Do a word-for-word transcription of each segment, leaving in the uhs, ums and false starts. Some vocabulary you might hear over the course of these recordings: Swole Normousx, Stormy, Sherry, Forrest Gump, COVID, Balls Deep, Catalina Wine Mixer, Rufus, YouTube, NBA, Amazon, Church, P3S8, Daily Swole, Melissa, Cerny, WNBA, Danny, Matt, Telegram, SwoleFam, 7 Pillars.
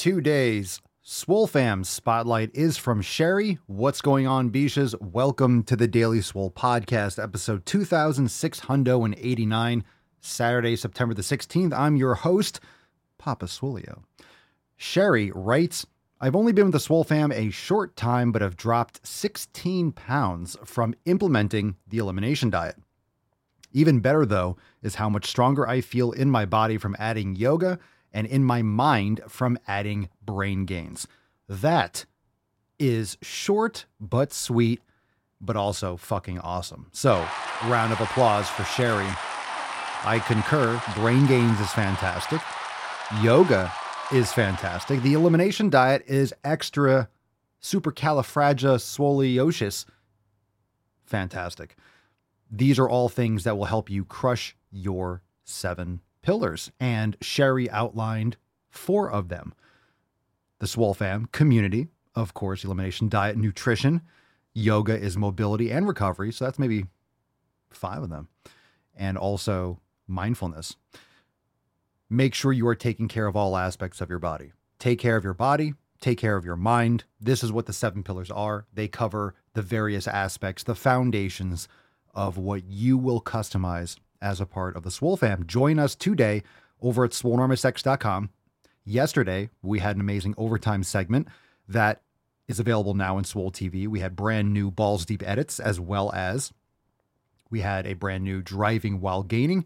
two days. SwoleFam Spotlight is from Sherry. What's going on, Beaches? Welcome to the Daily Swole Podcast, episode two thousand six hundred eighty-nine, Saturday, September the sixteenth. I'm your host, Papa Swolio. Sherry writes, I've only been with the SwoleFam a short time, but have dropped sixteen pounds from implementing the elimination diet. Even better, though, is how much stronger I feel in my body from adding yoga and in my mind from adding brain gains. That is short but sweet, but also fucking awesome. So, round of applause for Sherry. I concur. Brain gains is fantastic. Yoga is fantastic. The elimination diet is extra supercalifragisticexpialidocious. Fantastic. These are all things that will help you crush your seven pillars, and Sherry outlined four of them. The SwoleFam community, of course, elimination, diet, nutrition. Yoga is mobility and recovery, so that's maybe five of them. And also mindfulness. Make sure you are taking care of all aspects of your body. Take care of your body, take care of your mind. This is what the seven pillars are. They cover the various aspects, the foundations of what you will customize as a part of the SwoleFam. Join us today over at Swole Normousx dot com. Yesterday, we had an amazing overtime segment that is available now in Swole T V. We had brand new Balls Deep edits, as well as we had a brand new Driving While Gaining.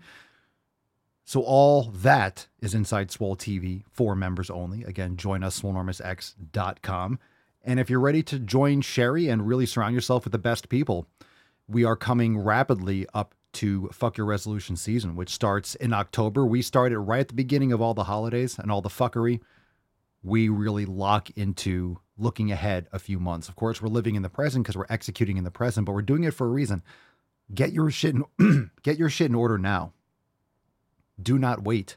So all that is inside Swole T V for members only. Again, join us, Swole Normousx dot com. And if you're ready to join Sherry and really surround yourself with the best people, we are coming rapidly up to Fuck Your Resolution season, which starts in October. We started right at the beginning of all the holidays and all the fuckery. We really lock into looking ahead a few months. Of course, we're living in the present because we're executing in the present, but we're doing it for a reason. Get your shit in, get your shit in order now. Do not wait.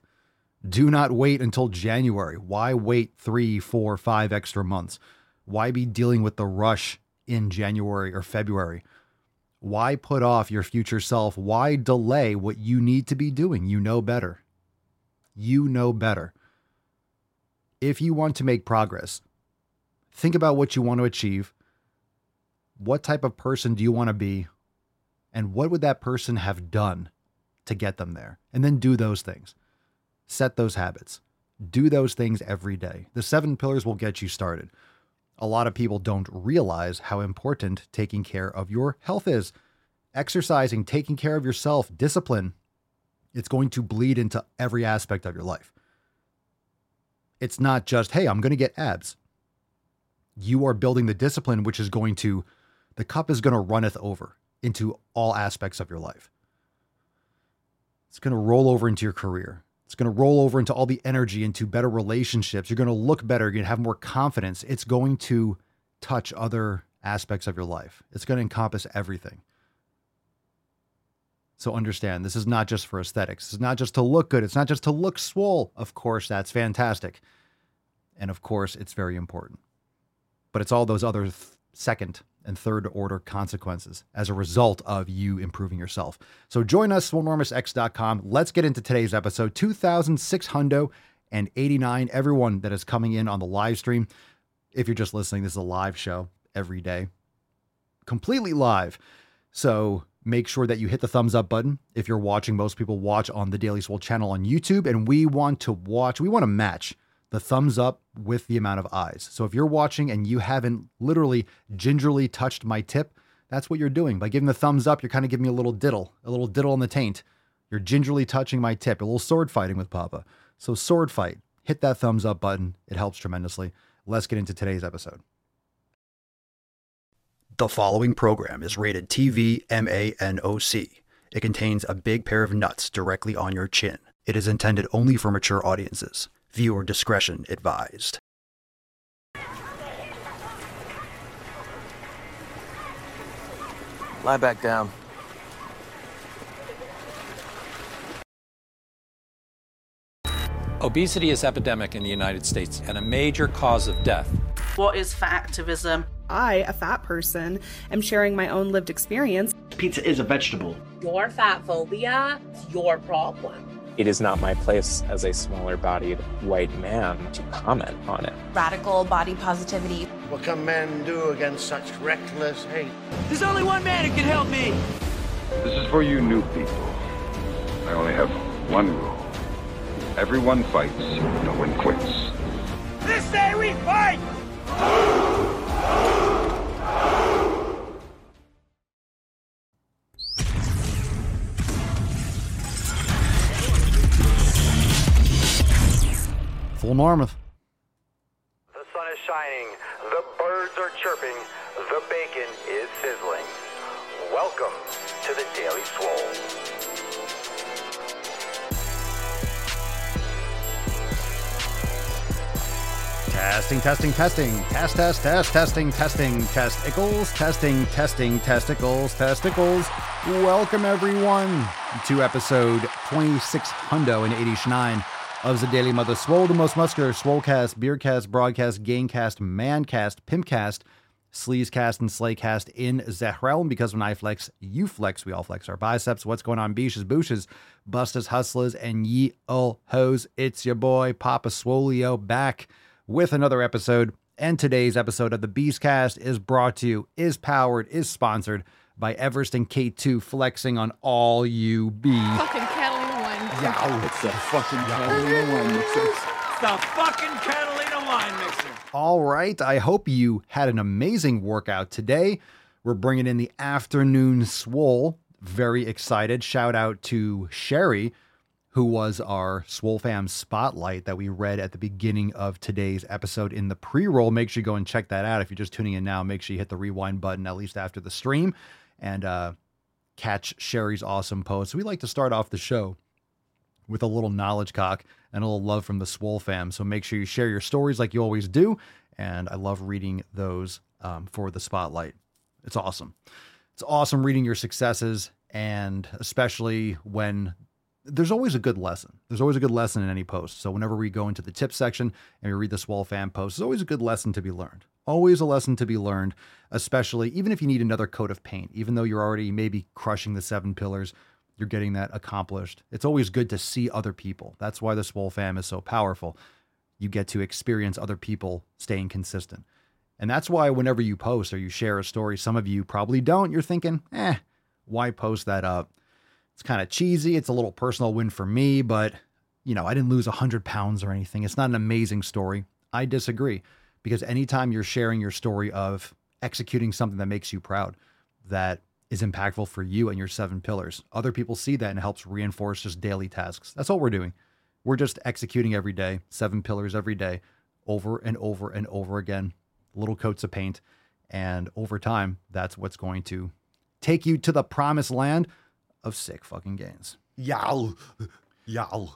Do not wait until January. Why wait three, four, five extra months? Why be dealing with the rush in January or February? Why put off your future self? Why delay what you need to be doing? You know better. You know better. If you want to make progress, think about what you want to achieve. What type of person do you want to be? And what would that person have done to get them there? And then do those things. Set those habits. Do those things every day. The seven pillars will get you started. A lot of people don't realize how important taking care of your health is. Exercising, taking care of yourself, discipline, it's going to bleed into every aspect of your life. It's not just, hey, I'm going to get abs. You are building the discipline, which is going to, the cup is going to runneth over into all aspects of your life. It's going to roll over into your career. It's going to roll over into all the energy, into better relationships. You're going to look better. You're going to have more confidence. It's going to touch other aspects of your life. It's going to encompass everything. So understand, this is not just for aesthetics. It's not just to look good. It's not just to look swole. Of course, that's fantastic. And of course, it's very important. But it's all those other th- second and third order consequences as a result of you improving yourself. So join us, Swole Normousx dot com. Let's get into today's episode, two thousand six hundred eighty-nine. Everyone that is coming in on the live stream, if you're just listening, this is a live show every day, completely live. So make sure that you hit the thumbs up button. If you're watching, most people watch on the Daily Swole channel on YouTube, and we want to watch, we want to match the thumbs up with the amount of eyes. So if you're watching and you haven't literally gingerly touched my tip, that's what you're doing. By giving the thumbs up, you're kind of giving me a little diddle, a little diddle on the taint. You're gingerly touching my tip, a little sword fighting with Papa. So sword fight, hit that thumbs up button. It helps tremendously. Let's get into today's episode. The following program is rated T V M A N O C. It contains a big pair of nuts directly on your chin. It is intended only for mature audiences. Viewer discretion advised. Lie back down. Obesity is epidemic in the United States and a major cause of death. What is fat activism? I, a fat person, am sharing my own lived experience. Pizza is a vegetable. Your fat phobia is your problem. it is not my place as a smaller-bodied white man to comment on it. Radical body positivity. What can men do against such reckless hate? There's only one man who can help me. This is for you new people. I only have one rule. Everyone fights, no one quits. This day we fight! Full Normousx. The sun is shining, the birds are chirping, the bacon is sizzling. Welcome to the Daily Swole. Testing, testing, testing, test, test, test, testing, testing, testicles, testing, testing, testicles, testicles. Welcome everyone to episode twenty-six eighty-nine of the Daily Mother Swole, the most muscular Swolecast, Beercast, Broadcast, Gamecast, Mancast, Pimpcast, Sleazecast, and Slaycast in the realm. Because when I flex, you flex, we all flex our biceps. What's going on, beaches, booshes, bustas, hustlers, and ye ol' hoes? It's your boy, Papa Swolio, back with another episode, and today's episode of the Beastcast is brought to you, is powered, is sponsored by Everest and K two flexing on all you bees. Fucking Catalina Wine. Yeah, it's the fucking Catalina Wine Mixer. It's the fucking Catalina Wine Mixer. All right, I hope you had an amazing workout today. We're bringing in the afternoon swole. Very excited. Shout out to Sherry, who was our SwoleFam spotlight that we read at the beginning of today's episode in the pre-roll. Make sure you go and check that out. If you're just tuning in now, make sure you hit the rewind button, at least after the stream, and uh, catch Sherry's awesome post. We like to start off the show with a little knowledge cock and a little love from the SwoleFam. So make sure you share your stories like you always do. And I love reading those um, for the spotlight. It's awesome. It's awesome reading your successes, and especially when there's always a good lesson. There's always a good lesson in any post. So whenever we go into the tip section and we read the SwoleFam post, there's always a good lesson to be learned. Always a lesson to be learned, especially even if you need another coat of paint, even though you're already maybe crushing the seven pillars, you're getting that accomplished. It's always good to see other people. That's why the SwoleFam is so powerful. You get to experience other people staying consistent. And that's why whenever you post or you share a story, some of you probably don't. You're thinking, eh, why post that up? It's kind of cheesy. It's a little personal win for me, but you know, I didn't lose a hundred pounds or anything. It's not an amazing story. I disagree, because anytime you're sharing your story of executing something that makes you proud, that is impactful for you and your seven pillars, other people see that and it helps reinforce just daily tasks. That's all we're doing. We're just executing every day, seven pillars every day, over and over and over again, little coats of paint. And over time, that's what's going to take you to the promised land of sick fucking gains. Yow. Yow.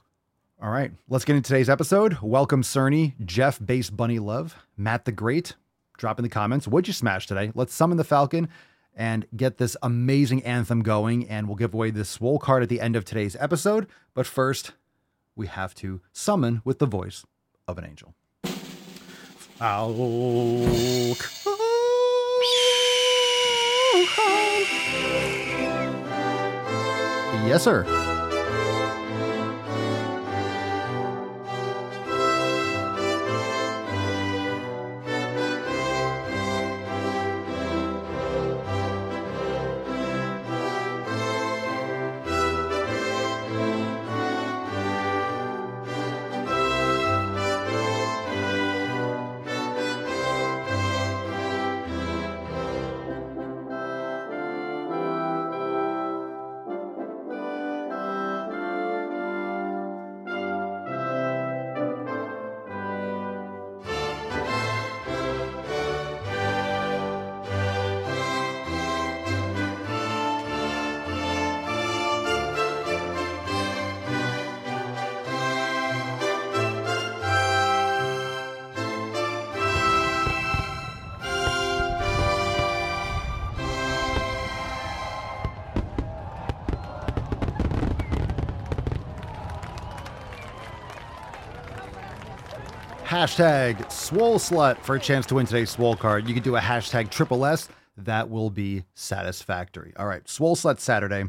All right, let's get into today's episode. Welcome, Cerny, Jeff, Bass Bunny Love, Matt the Great. Drop in the comments, what'd you smash today? Let's summon the Falcon and get this amazing anthem going, and we'll give away this swole card at the end of today's episode. But first, we have to summon with the voice of an angel. Falcon. Yes, sir. Hashtag SwoleSlut for a chance to win today's swole card. You can do a hashtag triple S. That will be satisfactory. All right, SwoleSlut Saturday.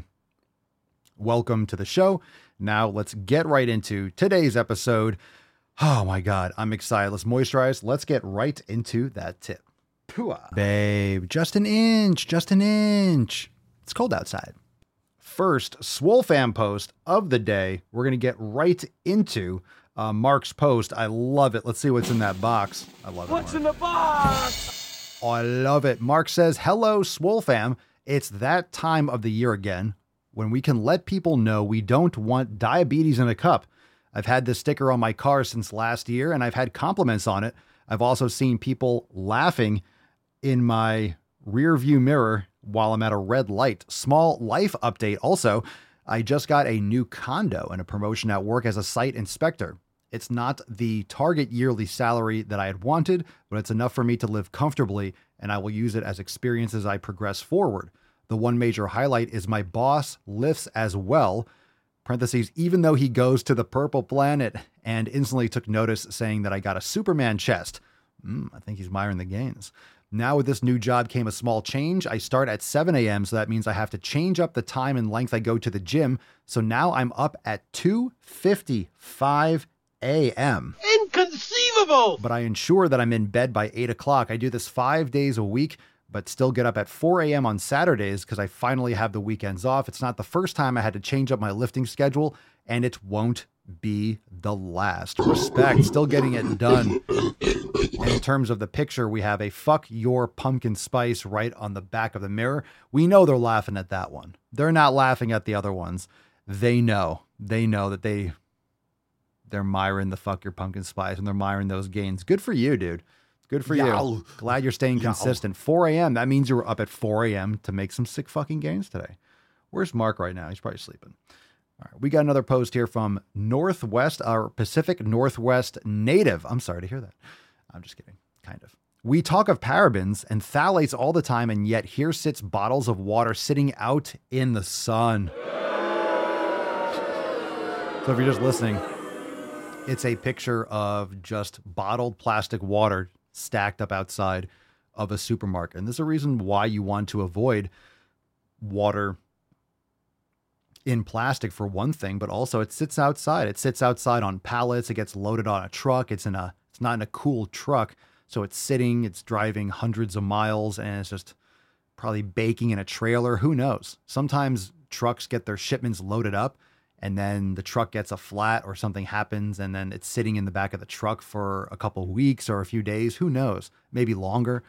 Welcome to the show. Now let's get right into today's episode. Oh my God, I'm excited. Let's moisturize. Let's get right into that tip. Pooh-ah. Babe, just an inch, just an inch. It's cold outside. First SwoleFam post of the day. We're going to get right into uh, Mark's post. I love it. Let's see what's in that box. I love it. What's in the box? Oh, I love it. Mark says, hello, SwoleFam. It's that time of the year again when we can let people know we don't want diabetes in a cup. I've had this sticker on my car since last year and I've had compliments on it. I've also seen people laughing in my rear view mirror while I'm at a red light. Small life update. Also, I just got a new condo and a promotion at work as a site inspector. It's not the target yearly salary that I had wanted, but it's enough for me to live comfortably, and I will use it as experience as I progress forward. The one major highlight is my boss lifts as well, parentheses, even though he goes to the purple planet, and instantly took notice, saying that I got a Superman chest. Mm, I think he's miring the gains. Now with this new job came a small change. I start at seven a.m. so that means I have to change up the time and length I go to the gym. So now I'm up at two fifty-five a.m. Inconceivable! But I ensure that I'm in bed by eight o'clock. I do this five days a week, but still get up at four a.m. on Saturdays because I finally have the weekends off. It's not the first time I had to change up my lifting schedule, and it won't be the last. Respect, still getting it done. And in terms of the picture, we have a fuck your pumpkin spice right on the back of the mirror. We know they're laughing at that one. They're not laughing at the other ones. They know. They know that they, they're miring the fuck your pumpkin spice and they're miring those gains. Good for you, dude. Good for Yow. you. Glad you're staying Yow. consistent. four a.m. That means you were up at four a.m. to make some sick fucking gains today. Where's Mark right now? He's probably sleeping. All right, we got another post here from Northwest, our Pacific Northwest native. I'm sorry to hear that. I'm just kidding, kind of. We talk of parabens and phthalates all the time, and yet here sits bottles of water sitting out in the sun. So if you're just listening, it's a picture of just bottled plastic water stacked up outside of a supermarket. And there's a reason why you want to avoid water in plastic, for one thing, but also it sits outside. It sits outside on pallets. It gets loaded on a truck. It's in a, it's not in a cool truck. So it's sitting, it's driving hundreds of miles, and it's just probably baking in a trailer. Who knows? Sometimes trucks get their shipments loaded up and then the truck gets a flat or something happens. And then it's sitting in the back of the truck for a couple of weeks or a few days, who knows, maybe longer.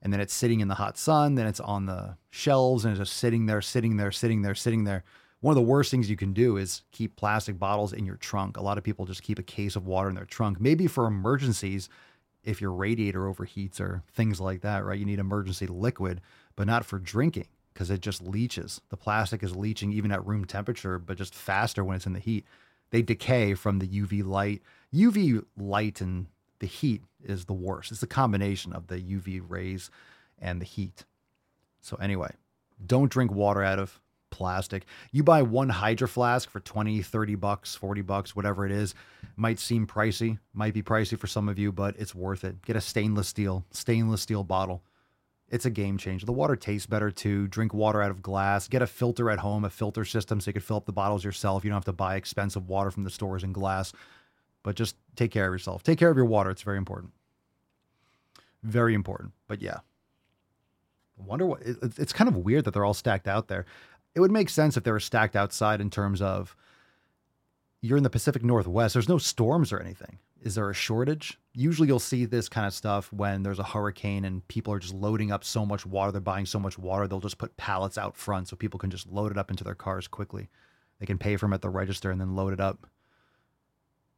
And then it's sitting in the hot sun. Then it's on the shelves and it's just sitting there, sitting there, sitting there, sitting there. One of the worst things you can do is keep plastic bottles in your trunk. A lot of people just keep a case of water in their trunk, maybe for emergencies. If your radiator overheats or things like that, right? You need emergency liquid, but not for drinking because it just leaches. The plastic is leaching even at room temperature, but just faster when it's in the heat. They decay from the U V light. U V light and the heat is the worst. It's a combination of the U V rays and the heat. So anyway, don't drink water out of plastic. You buy one Hydro Flask for twenty, thirty bucks, forty bucks, whatever it is. Might seem pricey, might be pricey for some of you, but it's worth it. Get a stainless steel, stainless steel bottle. It's a game changer. The water tastes better too. Drink water out of glass. Get a filter at home, a filter system so you can fill up the bottles yourself. You don't have to buy expensive water from the stores in glass, but just take care of yourself. Take care of your water. It's very important. Very important. But yeah, I wonder what, it, it's kind of weird that they're all stacked out there. It would make sense if they were stacked outside in terms of you're in the Pacific Northwest. There's no storms or anything. Is there a shortage? Usually you'll see this kind of stuff when there's a hurricane and people are just loading up so much water. They're buying so much water. They'll just put pallets out front so people can just load it up into their cars quickly. They can pay for them at the register and then load it up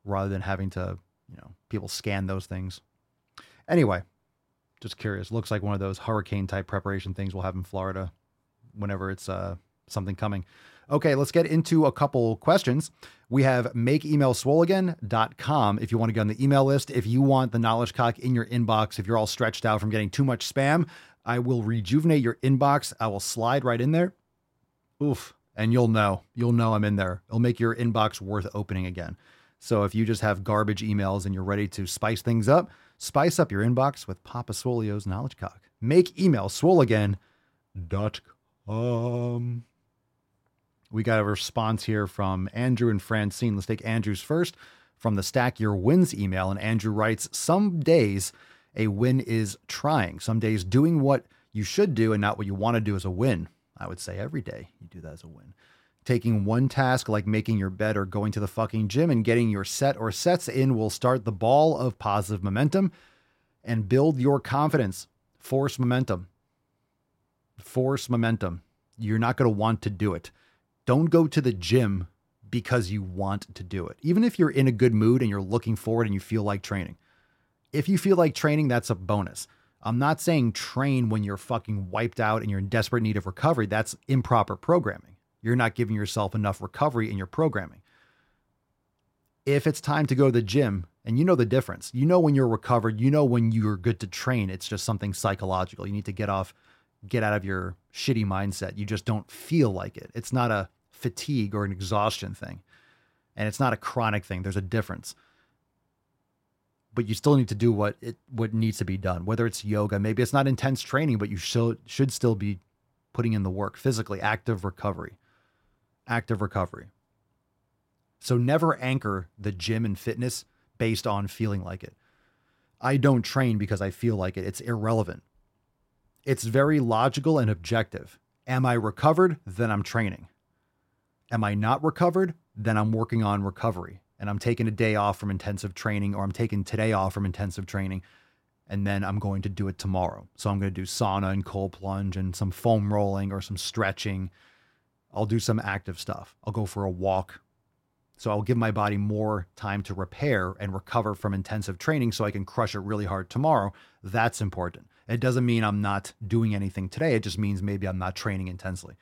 rather than having to, you know, people scan those things. Anyway, just curious. Looks like one of those hurricane type preparation things we'll have in Florida whenever it's, uh, something coming. Okay, let's get into a couple questions. We have make email swole again dot com if you want to get on the email list. If you want the knowledge cock in your inbox, if you're all stretched out from getting too much spam, I will rejuvenate your inbox. I will slide right in there. Oof. And you'll know. You'll know I'm in there. It'll make your inbox worth opening again. So if you just have garbage emails and you're ready to spice things up, spice up your inbox with Papa Swolio's knowledge cock. Make email swole again dot com. We got a response here from Andrew and Francine. Let's take Andrew's first from the Stack Your Wins email. And Andrew writes, some days a win is trying. Some days doing what you should do and not what you want to do is a win. I would say every day you do that as a win. Taking one task like making your bed or going to the fucking gym and getting your set or sets in will start the ball of positive momentum and build your confidence. Force momentum. Force momentum. You're not going to want to do it. Don't go to the gym because you want to do it. Even if you're in a good mood and you're looking forward and you feel like training. If you feel like training, that's a bonus. I'm not saying train when you're fucking wiped out and you're in desperate need of recovery. That's improper programming. You're not giving yourself enough recovery in your programming. If it's time to go to the gym, and you know the difference, you know when you're recovered, you know when you're good to train, it's just something psychological. You need to get off, get out of your shitty mindset. You just don't feel like it. It's not a fatigue or an exhaustion thing. And it's not a chronic thing. There's a difference. But you still need to do what it what needs to be done, whether it's yoga. Maybe it's not intense training, but you should, should still be putting in the work physically, active recovery, active recovery. So never anchor the gym and fitness based on feeling like it. I don't train because I feel like it. It's irrelevant. It's very logical and objective. Am I recovered? Then I'm training. Am I not recovered? Then I'm working on recovery. And I'm taking a day off from intensive training, or I'm taking today off from intensive training, and then I'm going to do it tomorrow. So I'm going to do sauna and cold plunge and some foam rolling or some stretching. I'll do some active stuff. I'll go for a walk. So I'll give my body more time to repair and recover from intensive training so I can crush it really hard tomorrow. That's important. It doesn't mean I'm not doing anything today. It just means maybe I'm not training intensely.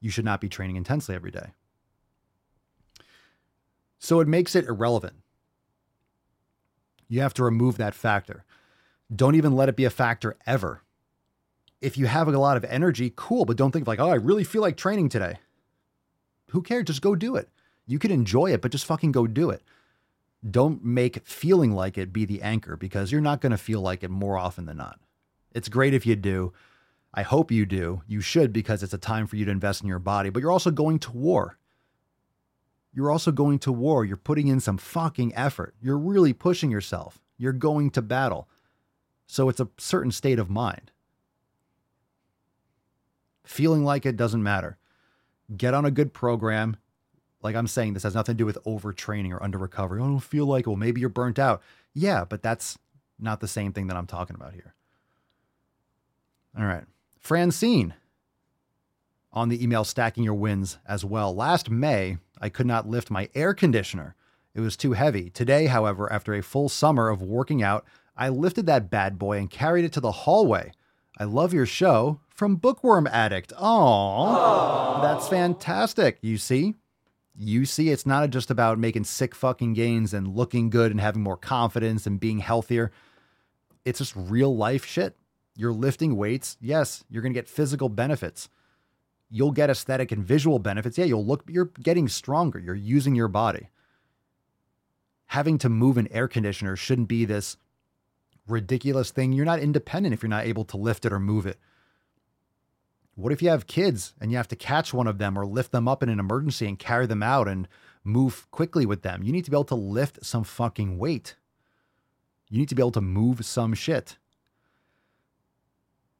You should not be training intensely every day. So it makes it irrelevant. You have to remove that factor. Don't even let it be a factor ever. If you have a lot of energy, cool, but don't think like, oh, I really feel like training today. Who cares? Just go do it. You can enjoy it, but just fucking go do it. Don't make feeling like it be the anchor, because you're not going to feel like it more often than not. It's great if you do. I hope you do. You should, because it's a time for you to invest in your body, but you're also going to war. You're also going to war. You're putting in some fucking effort. You're really pushing yourself. You're going to battle. So it's a certain state of mind. Feeling like it doesn't matter. Get on a good program. Like I'm saying, this has nothing to do with overtraining or under recovery. I don't feel like, well, maybe you're burnt out. Yeah, but that's not the same thing that I'm talking about here. All right. Francine on the email, stacking your wins as well. Last May, I could not lift my air conditioner. It was too heavy. Today, however, after a full summer of working out, I lifted that bad boy and carried it to the hallway. I love your show. From Bookworm Addict. Oh, that's fantastic. You see, you see, it's not just about making sick fucking gains and looking good and having more confidence and being healthier. It's just real life shit. You're lifting weights. Yes, you're going to get physical benefits. You'll get aesthetic and visual benefits. Yeah, you'll look, you're getting stronger. You're using your body. Having to move an air conditioner shouldn't be this ridiculous thing. You're not independent if you're not able to lift it or move it. What if you have kids and you have to catch one of them or lift them up in an emergency and carry them out and move quickly with them? You need to be able to lift some fucking weight. You need to be able to move some shit.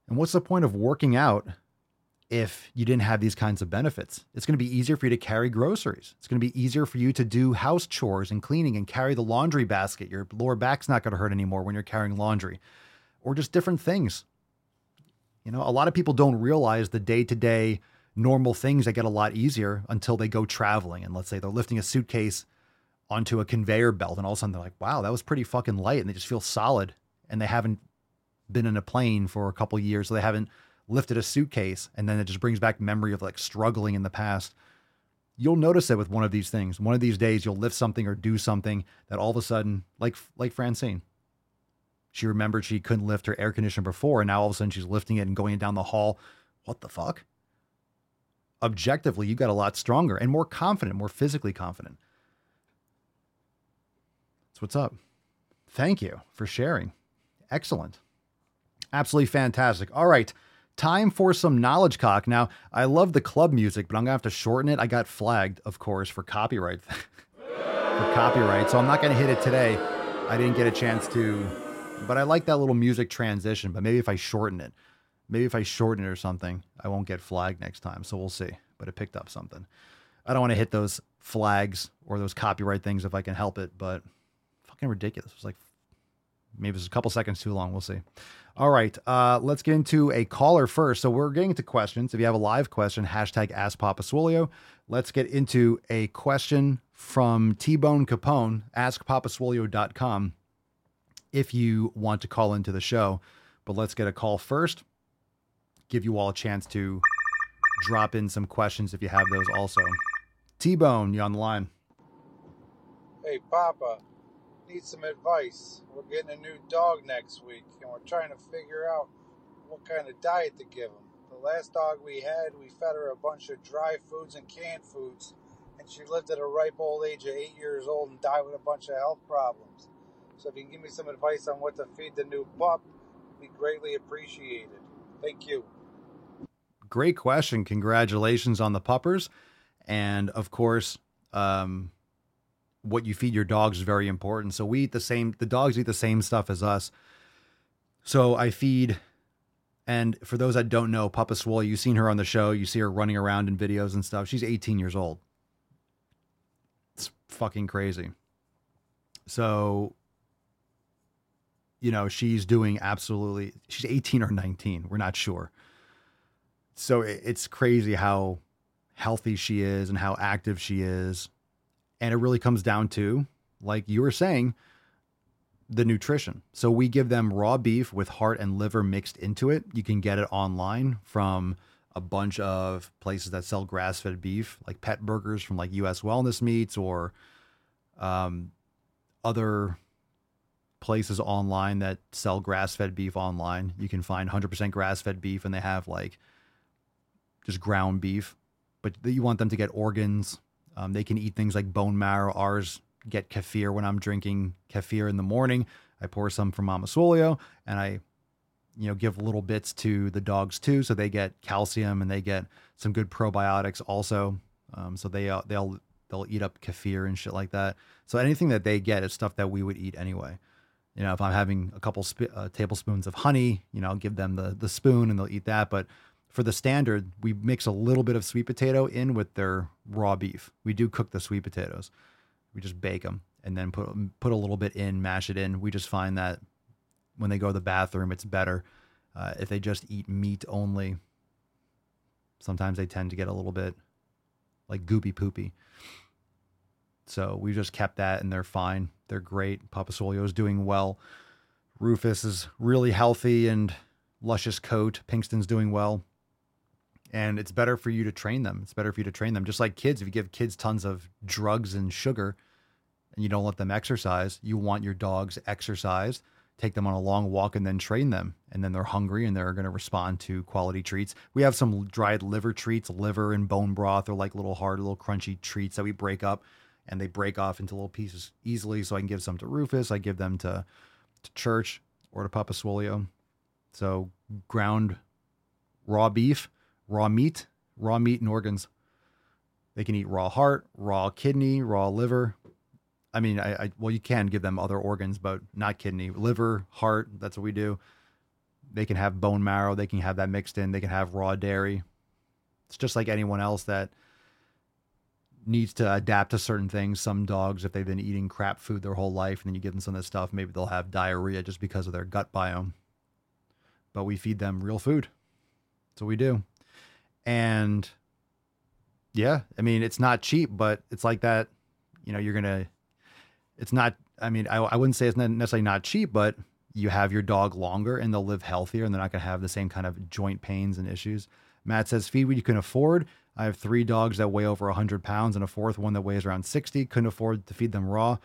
And what's the point of working out if you didn't have these kinds of benefits? It's going to be easier for you to carry groceries. It's going to be easier for you to do house chores and cleaning and carry the laundry basket. Your lower back's not going to hurt anymore when you're carrying laundry, or just different things. You know, a lot of people don't realize the day-to-day normal things that get a lot easier until they go traveling. And let's say they're lifting a suitcase onto a conveyor belt, and all of a sudden they're like, wow, that was pretty fucking light. And they just feel solid, and they haven't been in a plane for a couple of years. So they haven't lifted a suitcase, and then it just brings back memory of like struggling in the past. You'll notice it with one of these things. One of these days you'll lift something or do something that all of a sudden, like, like Francine, she remembered she couldn't lift her air conditioner before. And now all of a sudden she's lifting it and going down the hall. What the fuck? Objectively, you got a lot stronger and more confident, more physically confident. That's what's up. Thank you for sharing. Excellent. Absolutely fantastic. All right. Time for some knowledge cock. Now, I love the club music, but I'm going to have to shorten it. I got flagged, of course, for copyright. for copyright. So I'm not going to hit it today. I didn't get a chance to, but I like that little music transition. But maybe if I shorten it, maybe if I shorten it or something, I won't get flagged next time. So we'll see. But it picked up something. I don't want to hit those flags or those copyright things if I can help it, but fucking ridiculous. It was like, maybe it's a couple seconds too long. We'll see. All right. Uh, let's get into a caller first. So we're getting to questions. If you have a live question, hashtag ask Papa Swolio. Let's get into a question from T-Bone Capone, ask papa swolio dot com. If you want to call into the show, but let's get a call first. Give you all a chance to drop in some questions if you have those also. T-Bone, you on the line? Hey, Papa. Need some advice. We're getting a new dog next week, and we're trying to figure out what kind of diet to give him. The last dog we had, we fed her a bunch of dry foods and canned foods, and she lived at a ripe old age of eight years old and died with a bunch of health problems. So if you can give me some advice on what to feed the new pup, it would be greatly appreciated. Thank you. Great question. Congratulations on the puppers. And of course, um, what you feed your dogs is very important. So we eat the same, the dogs eat the same stuff as us. So I feed, and for those that don't know, Papa Swole, you've seen her on the show. You see her running around in videos and stuff. She's eighteen years old. It's fucking crazy. So, you know, she's doing absolutely, she's eighteen or nineteen. We're not sure. So it's crazy how healthy she is and how active she is. And it really comes down to, like you were saying, the nutrition. So we give them raw beef with heart and liver mixed into it. You can get it online from a bunch of places that sell grass-fed beef, like pet burgers from like U S Wellness Meats or um, other places online that sell grass-fed beef online. You can find one hundred percent grass-fed beef, and they have like just ground beef, but you want them to get organs. Um, they can eat things like bone marrow. Ours get kefir when I'm drinking kefir in the morning. I pour some for Mama Swolio, and I, you know, give little bits to the dogs too. So they get calcium and they get some good probiotics also. Um, so they, uh, they'll, they'll eat up kefir and shit like that. So anything that they get is stuff that we would eat anyway. You know, if I'm having a couple sp- uh, tablespoons of honey, you know, I'll give them the, the spoon and they'll eat that. But for the standard, we mix a little bit of sweet potato in with their raw beef. We do cook the sweet potatoes. We just bake them and then put put a little bit in, mash it in. We just find that when they go to the bathroom, it's better uh, if they just eat meat only. Sometimes they tend to get a little bit like goopy poopy. So we just kept that and they're fine. They're great. Papa Swolio is doing well. Rufus is really healthy and luscious coat. Pinkston's doing well. And it's better for you to train them. It's better for you to train them. Just like kids, if you give kids tons of drugs and sugar and you don't let them exercise, you want your dogs exercised, take them on a long walk and then train them. And then they're hungry and they're going to respond to quality treats. We have some dried liver treats, liver and bone broth, or like little hard, little crunchy treats that we break up, and they break off into little pieces easily. So I can give some to Rufus. I give them to, to Church or to Papa Swolio. So ground raw beef, raw meat, raw meat and organs. They can eat raw heart, raw kidney, raw liver. I mean, I, I, well, you can give them other organs, but not kidney, liver, heart. That's what we do. They can have bone marrow. They can have that mixed in. They can have raw dairy. It's just like anyone else that needs to adapt to certain things. Some dogs, if they've been eating crap food their whole life and then you give them some of this stuff, maybe they'll have diarrhea just because of their gut biome, but we feed them real food. That's what we do. And yeah, I mean, it's not cheap, but it's like that, you know, you're going to, it's not, I mean, I, I wouldn't say it's necessarily not cheap, but you have your dog longer and they'll live healthier and they're not going to have the same kind of joint pains and issues. Matt says, feed what you can afford. I have three dogs that weigh over a hundred pounds and a fourth one that weighs around sixty. Couldn't afford to feed them raw,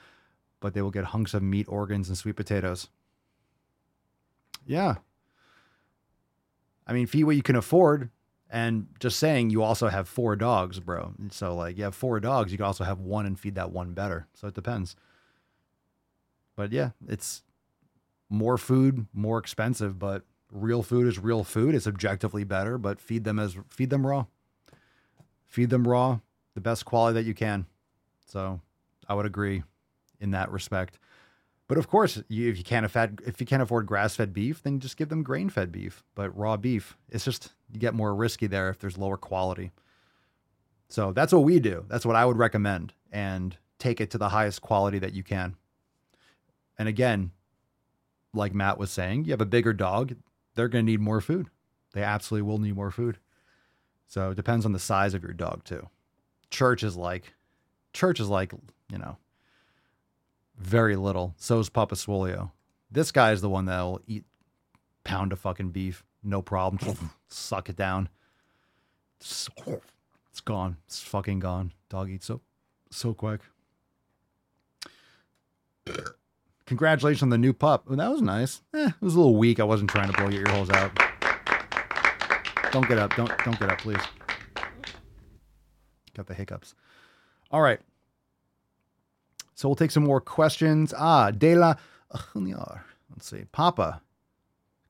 but they will get hunks of meat, organs, and sweet potatoes. Yeah. I mean, feed what you can afford. And just saying, you also have four dogs, bro. So like you have four dogs, you can also have one and feed that one better. So it depends. But yeah, it's more food, more expensive, but real food is real food. It's objectively better, but feed them as feed them raw. Feed them raw, the best quality that you can. So I would agree in that respect. But of course, you, if you can't afford if you can't afford grass-fed beef, then just give them grain-fed beef. But raw beef, it's just you get more risky there if there's lower quality. So that's what we do. That's what I would recommend, and take it to the highest quality that you can. And again, like Matt was saying, you have a bigger dog, they're going to need more food. They absolutely will need more food. So it depends on the size of your dog too. Church is like, Church is like, you know, very little. So is Papa Swolio. This guy is the one that will eat pound of fucking beef. No problem. Suck it down. It's gone. It's fucking gone. Dog eats so, so quick. Congratulations on the new pup. Oh, that was nice. Eh, it was a little weak. I wasn't trying to blow your ear holes out. Don't get up. Don't don't get up, please. Got the hiccups. All right. So we'll take some more questions. Ah, Dela. Let's see. Papa,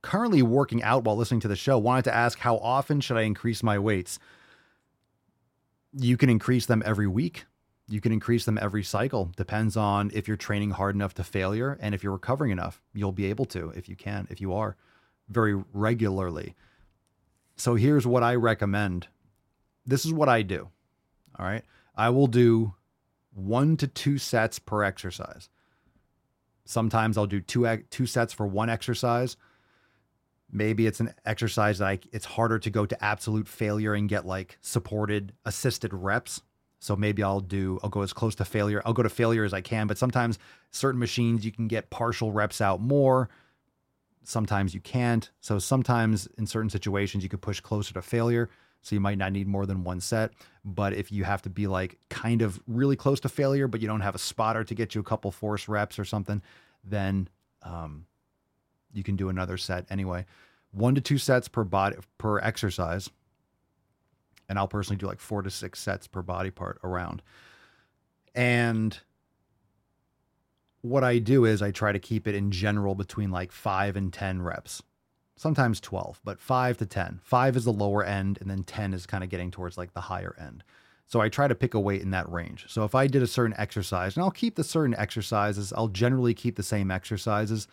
currently working out while listening to the show, wanted to ask how often should I increase my weights? You can increase them every week. You can increase them every cycle. Depends on if you're training hard enough to failure and if you're recovering enough. You'll be able to if you can, if you are, very regularly. So here's what I recommend. This is what I do. All right. I will do one to two sets per exercise. Sometimes I'll do two, two sets for one exercise. Maybe it's an exercise that I, it's harder to go to absolute failure and get like supported, assisted reps. So maybe I'll do, I'll go as close to failure. I'll go to failure as I can, but sometimes certain machines, you can get partial reps out more. Sometimes you can't. So sometimes in certain situations, you could push closer to failure. So you might not need more than one set, but if you have to be like kind of really close to failure, but you don't have a spotter to get you a couple force reps or something, then, um, you can do another set anyway, one to two sets per body per exercise. And I'll personally do like four to six sets per body part around. And what I do is I try to keep it in general between like five and ten reps, sometimes twelve, but five to ten. Five is the lower end, and then ten is kind of getting towards like the higher end. So I try to pick a weight in that range. So if I did a certain exercise, and I'll keep the certain exercises, I'll generally keep the same exercises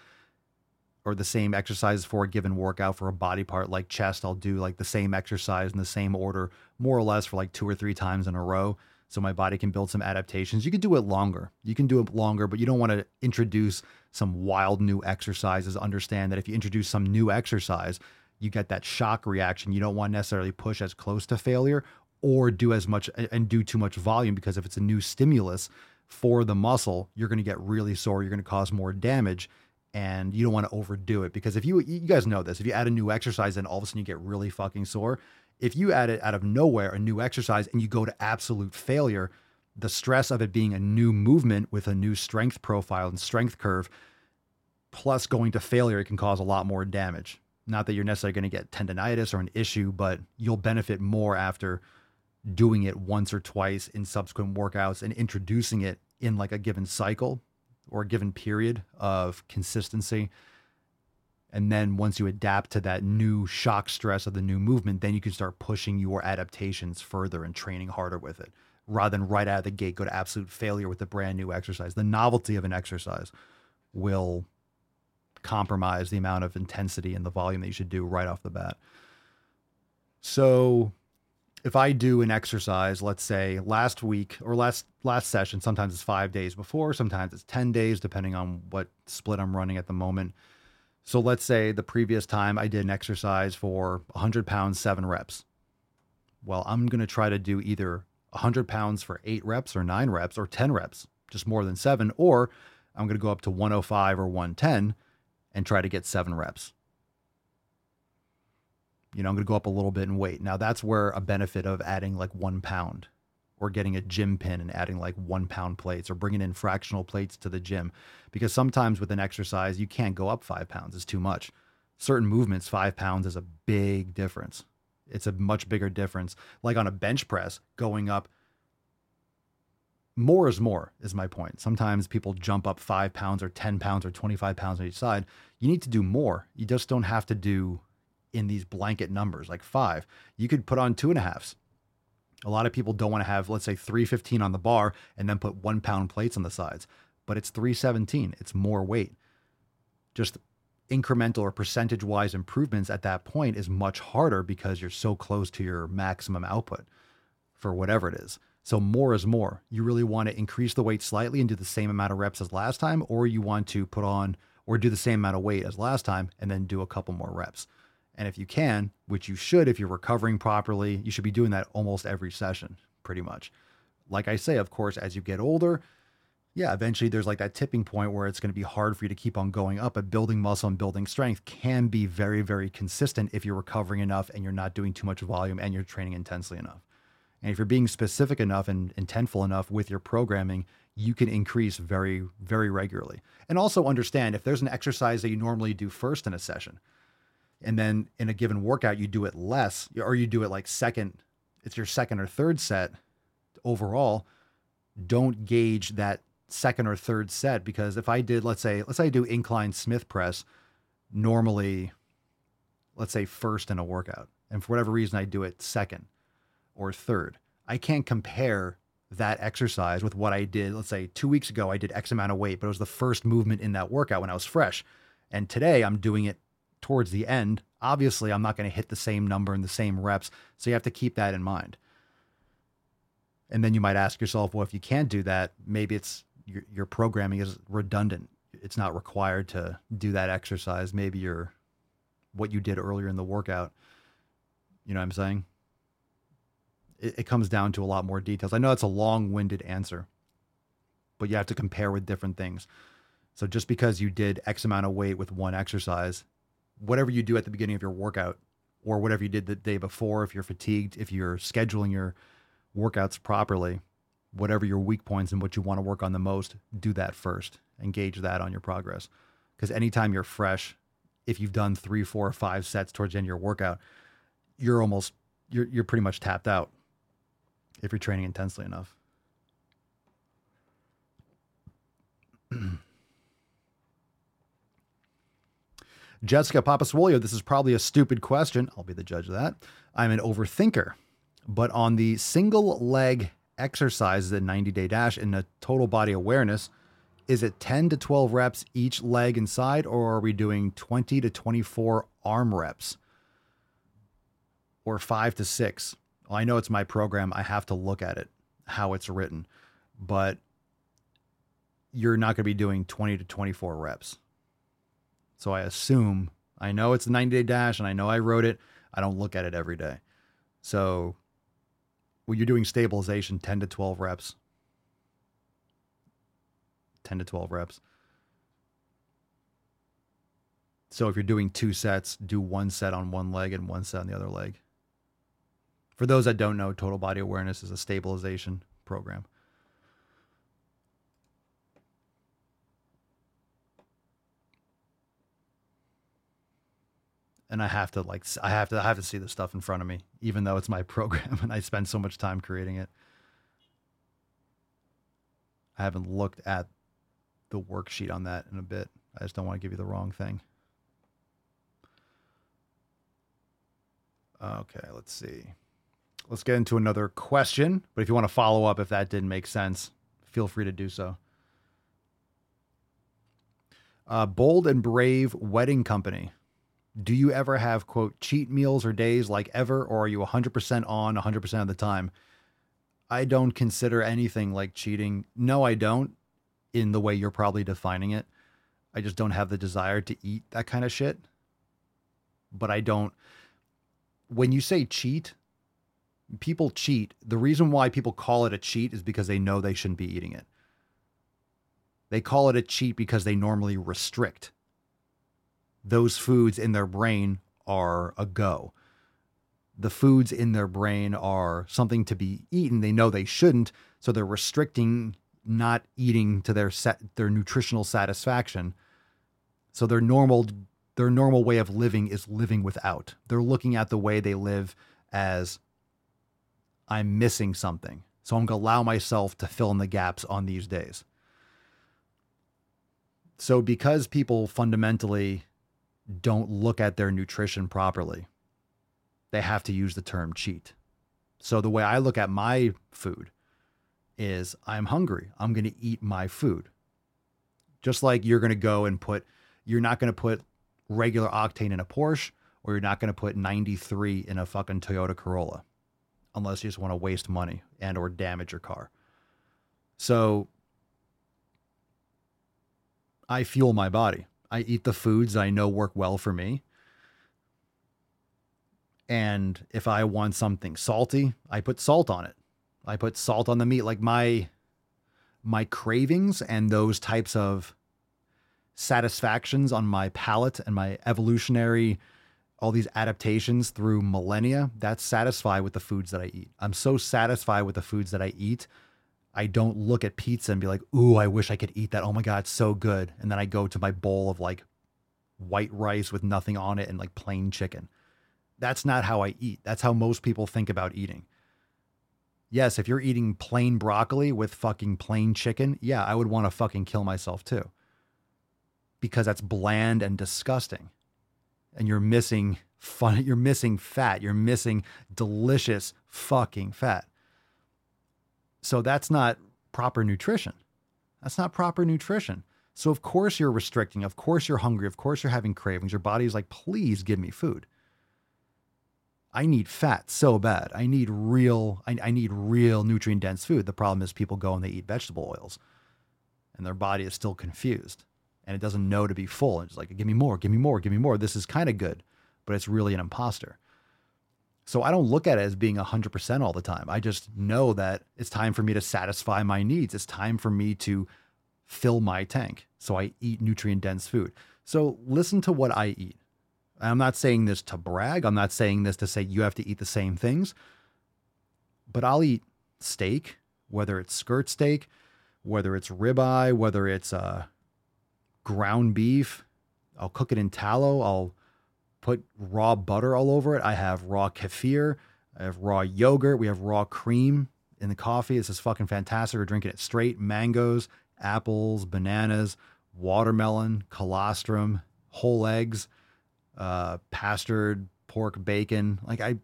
or the same exercises for a given workout for a body part like chest. I'll do like the same exercise in the same order, more or less, for like two or three times in a row. So my body can build some adaptations. You can do it longer. You can do it longer, but you don't want to introduce some wild new exercises. Understand that if you introduce some new exercise, you get that shock reaction. You don't want to necessarily push as close to failure or do as much and do too much volume, because if it's a new stimulus for the muscle, you're going to get really sore. You're going to cause more damage. And you don't want to overdo it, because if you, you guys know this, if you add a new exercise, then all of a sudden you get really fucking sore. If you add it out of nowhere, a new exercise, and you go to absolute failure, the stress of it being a new movement with a new strength profile and strength curve, plus going to failure, it can cause a lot more damage. Not that you're necessarily going to get tendonitis or an issue, but you'll benefit more after doing it once or twice in subsequent workouts and introducing it in like a given cycle or a given period of consistency. And then once you adapt to that new shock stress of the new movement, then you can start pushing your adaptations further and training harder with it, rather than right out of the gate go to absolute failure with a brand new exercise. The novelty of an exercise will compromise the amount of intensity and the volume that you should do right off the bat. So if I do an exercise, let's say last week or last last session, sometimes it's five days before, sometimes it's ten days, depending on what split I'm running at the moment. So let's say the previous time I did an exercise for one hundred pounds, seven reps. Well, I'm going to try to do either one hundred pounds for eight reps or nine reps or ten reps, just more than seven, or I'm going to go up to one oh five or one ten and try to get seven reps. You know, I'm going to go up a little bit in weight. Now that's where a benefit of adding like one pound or getting a gym pin and adding like one pound plates or bringing in fractional plates to the gym. Because sometimes with an exercise, you can't go up five pounds. It's too much. Certain movements, five pounds is a big difference. It's a much bigger difference. Like on a bench press, going up more is more is my point. Sometimes people jump up five pounds or ten pounds or twenty-five pounds on each side. You need to do more. You just don't have to do in these blanket numbers, like five. You could put on two and a halves. A lot of people don't want to have, let's say, three fifteen on the bar and then put one pound plates on the sides, but it's three seventeen. It's more weight. Just incremental or percentage wise improvements at that point is much harder because you're so close to your maximum output for whatever it is. So more is more. You really want to increase the weight slightly and do the same amount of reps as last time, or you want to put on or do the same amount of weight as last time and then do a couple more reps. And if you can, which you should, if you're recovering properly, you should be doing that almost every session, pretty much. Like I say, of course, as you get older, yeah, eventually there's like that tipping point where it's going to be hard for you to keep on going up, but building muscle and building strength can be very, very consistent if you're recovering enough and you're not doing too much volume and you're training intensely enough. And if you're being specific enough and intentful enough with your programming, you can increase very, very regularly. And also understand if there's an exercise that you normally do first in a session, and then in a given workout, you do it less, or you do it like second, it's your second or third set overall, don't gauge that second or third set. Because if I did, let's say, let's say I do incline Smith press normally, let's say first in a workout, and for whatever reason, I do it second or third, I can't compare that exercise with what I did. Let's say two weeks ago, I did X amount of weight, but it was the first movement in that workout when I was fresh. And today I'm doing it towards the end. Obviously, I'm not going to hit the same number and the same reps. So you have to keep that in mind. And then you might ask yourself, well, if you can't do that, maybe it's your, your programming is redundant. It's not required to do that exercise. Maybe your what you did earlier in the workout. You know what I'm saying? It, it comes down to a lot more details. I know that's a long-winded answer, but you have to compare with different things. So just because you did X amount of weight with one exercise, whatever you do at the beginning of your workout or whatever you did the day before, if you're fatigued, if you're scheduling your workouts properly, whatever your weak points and what you want to work on the most, do that first. Engage that on your progress. Because anytime you're fresh, if you've done three, four, five sets towards the end of your workout, you're almost, you're, you're pretty much tapped out if you're training intensely enough. Jessica, Papa Swolio, this is probably a stupid question. I'll be the judge of that. I'm an overthinker, but on the single leg exercise, the ninety day dash in the total body awareness, is it ten to twelve reps each leg and side, or are we doing twenty to twenty-four arm reps or five to six? Well, I know it's my program. I have to look at it, how it's written, but you're not going to be doing twenty to twenty-four reps. So I assume, I know it's a ninety day dash and I know I wrote it. I don't look at it every day. So when you're doing stabilization, ten to twelve reps, ten to twelve reps. So if you're doing two sets, do one set on one leg and one set on the other leg. For those that don't know, total body awareness is a stabilization program. And I have to like, I have to, I have to see the stuff in front of me, even though it's my program and I spend so much time creating it. I haven't looked at the worksheet on that in a bit. I just don't want to give you the wrong thing. Okay. Let's see. Let's get into another question, but if you want to follow up, if that didn't make sense, feel free to do so. Uh, Bold and Brave Wedding Company. Do you ever have, quote, cheat meals or days like ever, or are you one hundred percent on one hundred percent of the time? I don't consider anything like cheating. No, I don't, in the way you're probably defining it. I just don't have the desire to eat that kind of shit. But I don't. When you say cheat, people cheat. The reason why people call it a cheat is because they know they shouldn't be eating it. They call it a cheat because they normally restrict. Those foods in their brain are a go. The foods in their brain are something to be eaten. They know they shouldn't. So they're restricting not eating to their set, their nutritional satisfaction. So their normal, their normal way of living is living without. They're looking at the way they live as I'm missing something. So I'm going to allow myself to fill in the gaps on these days. So because people fundamentally don't look at their nutrition properly, they have to use the term cheat. So the way I look at my food is I'm hungry. I'm going to eat my food. Just like you're going to go and put, you're not going to put regular octane in a Porsche, or you're not going to put ninety-three in a fucking Toyota Corolla, unless you just want to waste money and or damage your car. So I fuel my body. I eat the foods I know work well for me. And if I want something salty, I put salt on it. I put salt on the meat. Like my, my cravings and those types of satisfactions on my palate and my evolutionary, all these adaptations through millennia, that's satisfied with the foods that I eat. I'm so satisfied with the foods that I eat. I don't look at pizza and be like, ooh, I wish I could eat that. Oh my God, it's so good. And then I go to my bowl of like white rice with nothing on it and like plain chicken. That's not how I eat. That's how most people think about eating. Yes, if you're eating plain broccoli with fucking plain chicken, yeah, I would want to fucking kill myself too. Because that's bland and disgusting. And you're missing fun. You're missing fat. You're missing delicious fucking fat. So that's not proper nutrition. That's not proper nutrition. So of course you're restricting. Of course you're hungry. Of course you're having cravings. Your body's like, please give me food. I need fat so bad. I need real, I, I need real nutrient dense food. The problem is people go and they eat vegetable oils and their body is still confused. And it doesn't know to be full. It's like, give me more, give me more, give me more. This is kind of good, but it's really an imposter. So I don't look at it as being one hundred percent all the time. I just know that it's time for me to satisfy my needs. It's time for me to fill my tank. So I eat nutrient-dense food. So listen to what I eat. And I'm not saying this to brag. I'm not saying this to say you have to eat the same things. But I'll eat steak, whether it's skirt steak, whether it's ribeye, whether it's... Uh, ground beef. I'll cook it in tallow. I'll put raw butter all over it. I have raw kefir. I have raw yogurt. We have raw cream in the coffee. This is fucking fantastic. We're drinking it straight. Mangoes, apples, bananas, watermelon, colostrum, whole eggs, uh, pastured pork, bacon. Like I,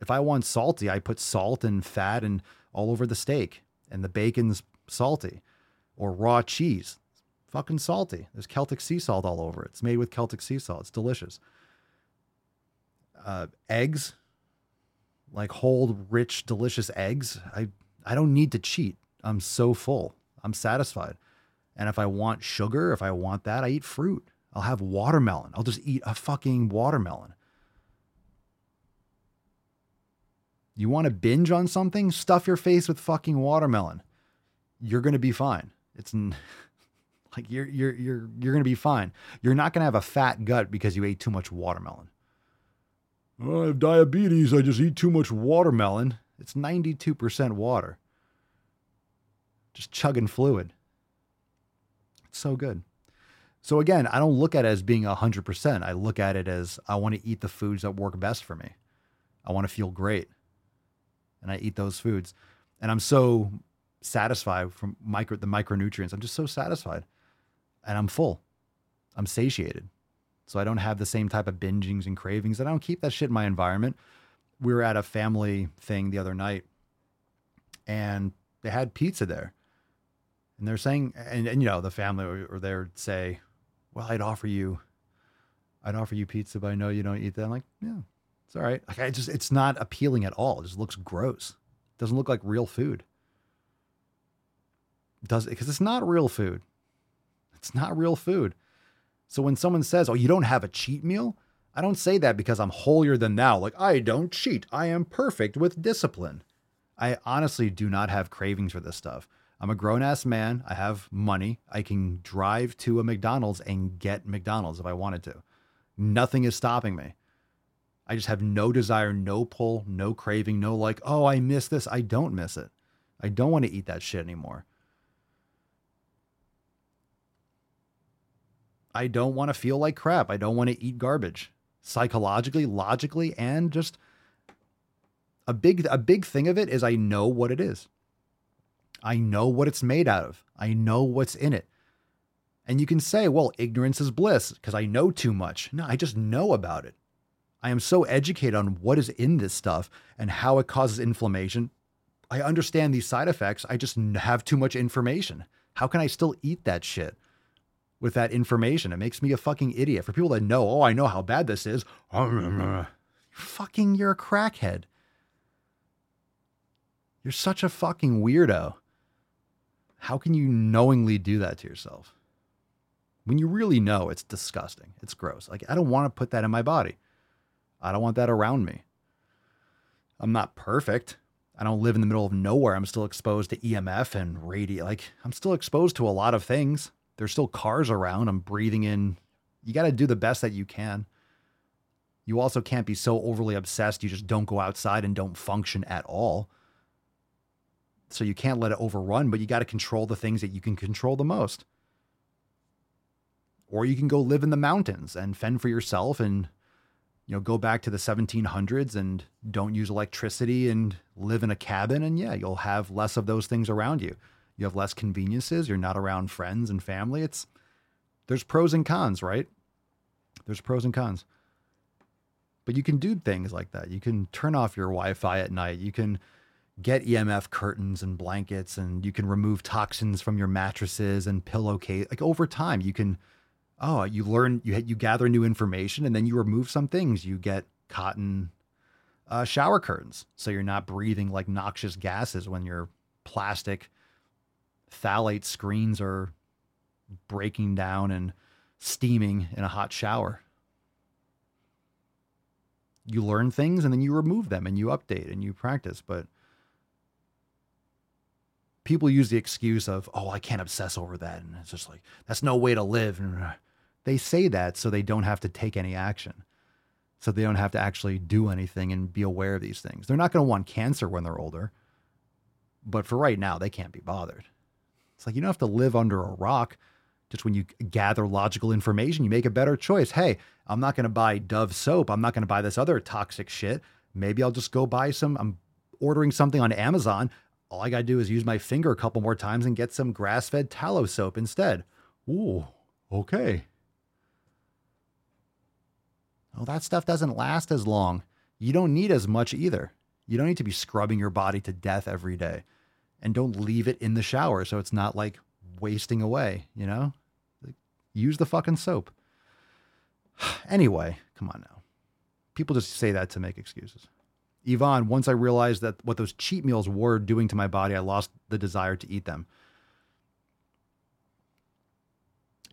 if I want salty, I put salt and fat and all over the steak, and the bacon's salty, or raw cheese. Fucking salty. There's Celtic sea salt all over it. It's made with Celtic sea salt. It's delicious. Uh, eggs, like whole, rich, delicious eggs. I, I don't need to cheat. I'm so full. I'm satisfied. And if I want sugar, if I want that, I eat fruit. I'll have watermelon. I'll just eat a fucking watermelon. You want to binge on something? Stuff your face with fucking watermelon. You're going to be fine. It's... N- Like you're, you're, you're, you're going to be fine. You're not going to have a fat gut because you ate too much watermelon. Oh, I have diabetes. I just eat too much watermelon. It's ninety-two percent water. Just chugging fluid. It's so good. So again, I don't look at it as being a hundred percent. I look at it as I want to eat the foods that work best for me. I want to feel great. And I eat those foods and I'm so satisfied from micro, the micronutrients. I'm just so satisfied. And I'm full. I'm satiated. So I don't have the same type of bingings and cravings. And I don't keep that shit in my environment. We were at a family thing the other night and they had pizza there. And they're saying, and, and you know, the family or they would say, well, I'd offer you, I'd offer you pizza, but I know you don't eat that. I'm like, yeah, it's all right. Like I just, it's not appealing at all. It just looks gross. It doesn't look like real food. Does it? Because it's not real food. It's not real food. So when someone says, oh, you don't have a cheat meal, I don't say that because I'm holier than thou. Like, I don't cheat. I am perfect with discipline. I honestly do not have cravings for this stuff. I'm a grown ass man. I have money. I can drive to a McDonald's and get McDonald's if I wanted to. Nothing is stopping me. I just have no desire, no pull, no craving, no like, oh, I miss this. I don't miss it. I don't want to eat that shit anymore. I don't want to feel like crap. I don't want to eat garbage psychologically, logically, and just A big, a big thing of it is I know what it is. I know what it's made out of. I know what's in it. And you can say, well, ignorance is bliss because I know too much. No, I just know about it. I am so educated on what is in this stuff and how it causes inflammation. I understand these side effects. I just have too much information. How can I still eat that shit with that information? It makes me a fucking idiot. For people that know, oh, I know how bad this is. Fucking, you're a crackhead. You're such a fucking weirdo. How can you knowingly do that to yourself? When you really know, it's disgusting. It's gross. Like, I don't want to put that in my body. I don't want that around me. I'm not perfect. I don't live in the middle of nowhere. I'm still exposed to E M F and radio. Like, I'm still exposed to a lot of things. There's still cars around. I'm breathing in. You got to do the best that you can. You also can't be so overly obsessed. You just don't go outside and don't function at all. So you can't let it overrun, but you got to control the things that you can control the most. Or you can go live in the mountains and fend for yourself and, you know, go back to the seventeen hundreds and don't use electricity and live in a cabin. And yeah, you'll have less of those things around you. You have less conveniences. You're not around friends and family. It's, there's pros and cons, right? There's pros and cons, but you can do things like that. You can turn off your Wi-Fi at night. You can get E M F curtains and blankets, and you can remove toxins from your mattresses and pillowcase. Like, over time, you can, oh, you learn, you you gather new information, and then you remove some things. You get cotton uh, shower curtains, so you're not breathing like noxious gases when your plastic phthalate screens are breaking down and steaming in a hot shower. You learn things and then you remove them and you update and you practice. But people use the excuse of, oh, I can't obsess over that. And it's just like, that's no way to live. And they say that so they don't have to take any action. So they don't have to actually do anything and be aware of these things. They're not going to want cancer when they're older, but for right now, they can't be bothered. It's like, you don't have to live under a rock. Just when you gather logical information, you make a better choice. Hey, I'm not going to buy Dove soap. I'm not going to buy this other toxic shit. Maybe I'll just go buy some. I'm ordering something on Amazon. All I got to do is use my finger a couple more times and get some grass-fed tallow soap instead. Ooh, okay. Oh, that stuff doesn't last as long. You don't need as much either. You don't need to be scrubbing your body to death every day. And don't leave it in the shower so it's not like wasting away, you know? Like, use the fucking soap. Anyway, come on now. People just say that to make excuses. Yvonne, once I realized that what those cheat meals were doing to my body, I lost the desire to eat them.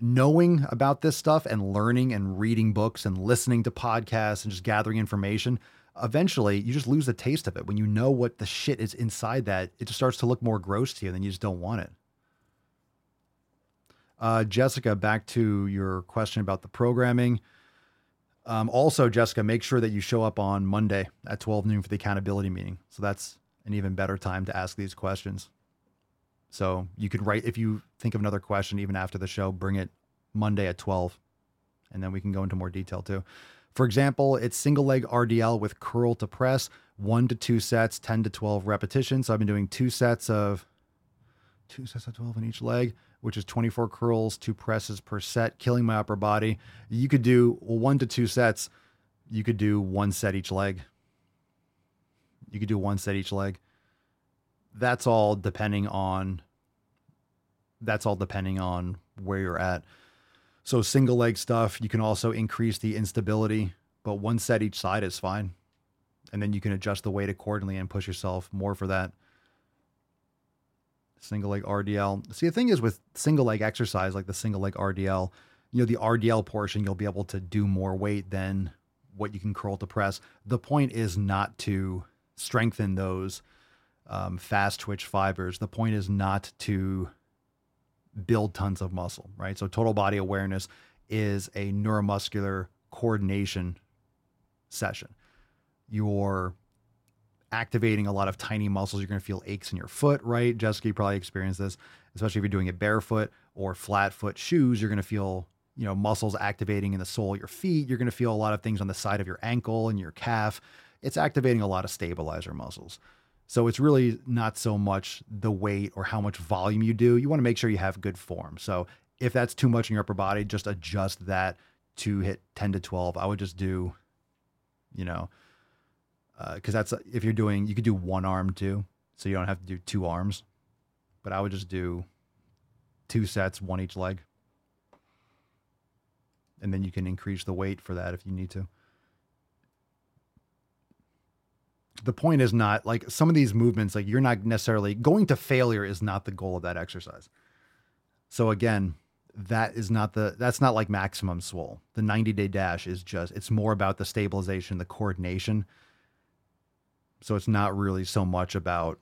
Knowing about this stuff and learning and reading books and listening to podcasts and just gathering information, eventually you just lose the taste of it. When you know what the shit is inside that, it just starts to look more gross to you and then you just don't want it. Uh, Jessica, back to your question about the programming. Um, also, Jessica, make sure that you show up on Monday at twelve noon for the accountability meeting. So that's an even better time to ask these questions. So you could write, if you think of another question, even after the show, bring it Monday at twelve. And then we can go into more detail too. For example, it's single leg R D L with curl to press, one to two sets, ten to twelve repetitions. So I've been doing two sets of two sets of twelve in each leg, which is twenty-four curls, two presses per set, killing my upper body. You could do one to two sets. You could do one set each leg. You could do one set each leg. That's all depending on, that's all depending on where you're at. So single leg stuff, you can also increase the instability, but one set each side is fine. And then you can adjust the weight accordingly and push yourself more for that. Single leg R D L. See, the thing is with single leg exercise, like the single leg R D L, you know, the R D L portion, you'll be able to do more weight than what you can curl to press. The point is not to strengthen those um, fast twitch fibers. The point is not to build tons of muscle, right? So total body awareness is a neuromuscular coordination session. Your activating a lot of tiny muscles, you're going to feel aches in your foot, right? Jessica, you probably experienced this, especially if you're doing it barefoot or flat foot shoes. You're going to feel, you know, muscles activating in the sole of your feet. You're going to feel a lot of things on the side of your ankle and your calf. it's activating a lot of stabilizer muscles. So it's really not so much the weight or how much volume you do. You want to make sure you have good form. So if that's too much in your upper body, just adjust that to hit ten to twelve. I would just do, you know, because uh, that's if you're doing, you could do one arm too. So you don't have to do two arms, but I would just do two sets, one each leg. And then you can increase the weight for that if you need to. The point is not like some of these movements, like you're not necessarily going to failure is not the goal of that exercise. So again, that is not the, that's not like maximum swole. The ninety day dash is just, it's more about the stabilization, the coordination. So it's not really so much about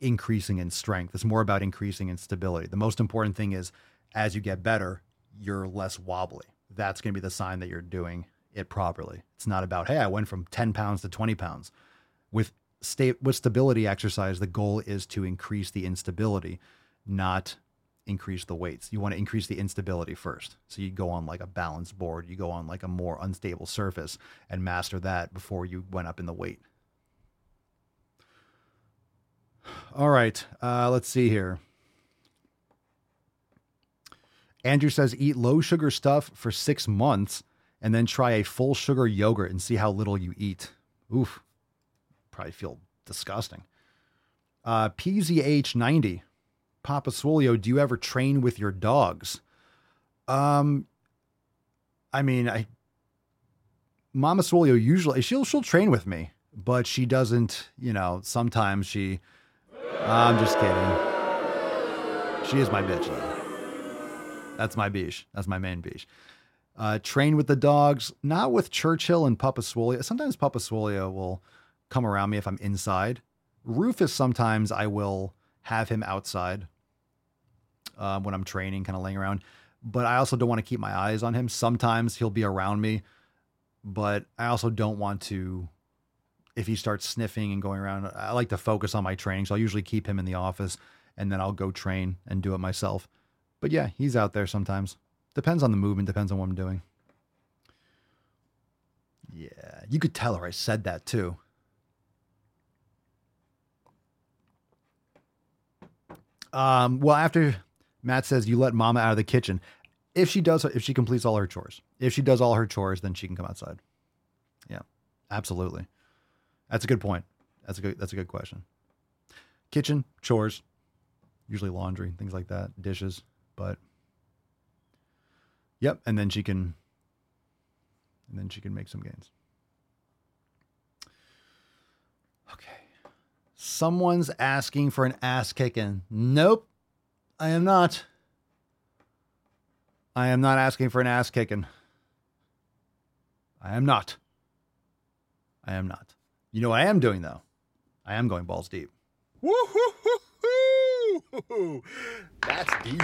increasing in strength. It's more about increasing in stability. The most important thing is as you get better, you're less wobbly. That's going to be the sign that you're doing it properly. It's not about, hey, I went from ten pounds to twenty pounds. With sta- with stability exercise, the goal is to increase the instability, not increase the weights. You want to increase the instability first. So you go on like a balanced board, you go on like a more unstable surface and master that before you went up in the weight. All right, uh, let's see here. Andrew says, eat low sugar stuff for six months and then try a full sugar yogurt and see how little you eat. Oof, probably feel disgusting. Uh, P Z H ninety, Papa Swolio, do you ever train with your dogs? Um, I mean, I, Mama Swolio usually, she'll, she'll train with me, but she doesn't, you know, sometimes she, I'm just kidding. She is my bitch though. That's my beach. That's my main beach. Uh, train with the dogs, not with Churchill and Papa Swolio. Sometimes Papa Swolio will come around me if I'm inside. Rufus, sometimes I will have him outside uh, when I'm training, kind of laying around. But I also don't want to keep my eyes on him. Sometimes he'll be around me, but I also don't want to, if he starts sniffing and going around, I like to focus on my training. So I'll usually keep him in the office and then I'll go train and do it myself. But yeah, he's out there sometimes. Depends on the movement, depends on what I'm doing. Yeah, you could tell her I said that too. Um, well, after Matt says you let Mama out of the kitchen, if she does, if she completes all her chores, if she does all her chores, then she can come outside. Yeah, absolutely. That's a good point. That's a good. That's a good question. Kitchen, chores, usually laundry, things like that, dishes. But yep. And then she can, and then she can make some gains. Okay. Someone's asking for an ass kicking. Nope. I am not. I am not asking for an ass kicking. I am not. I am not. You know what I am doing though? I am going balls deep. Woo-hoo-hoo-hoo! That's deep.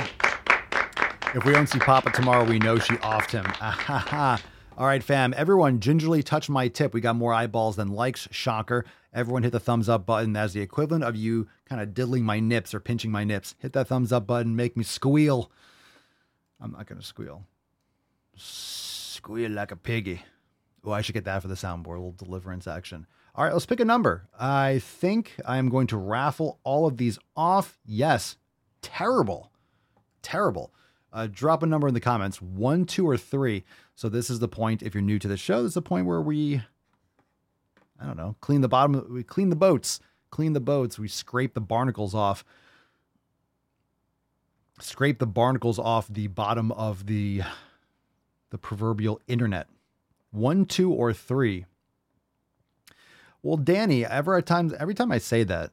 If we don't see Papa tomorrow, we know she offed him. Ah, ha, ha. All right, fam. Everyone gingerly touch my tip. We got more eyeballs than likes. Shocker. Everyone hit the thumbs up button. That's the equivalent of you kind of diddling my nips or pinching my nips. Hit that thumbs up button. Make me squeal. I'm not going to squeal. Squeal like a piggy. Oh, I should get that for the soundboard. A little deliverance action. All right, let's pick a number. I think I am going to raffle all of these off. Yes. Terrible. Terrible. Uh, drop a number in the comments, one, two, or three. So this is the point, if you're new to the show, this is the point where we, I don't know, clean the bottom, we clean the boats, clean the boats, we scrape the barnacles off, scrape the barnacles off the bottom of the, the proverbial internet. One, two, or three. Well, Danny, every time, every time I say that,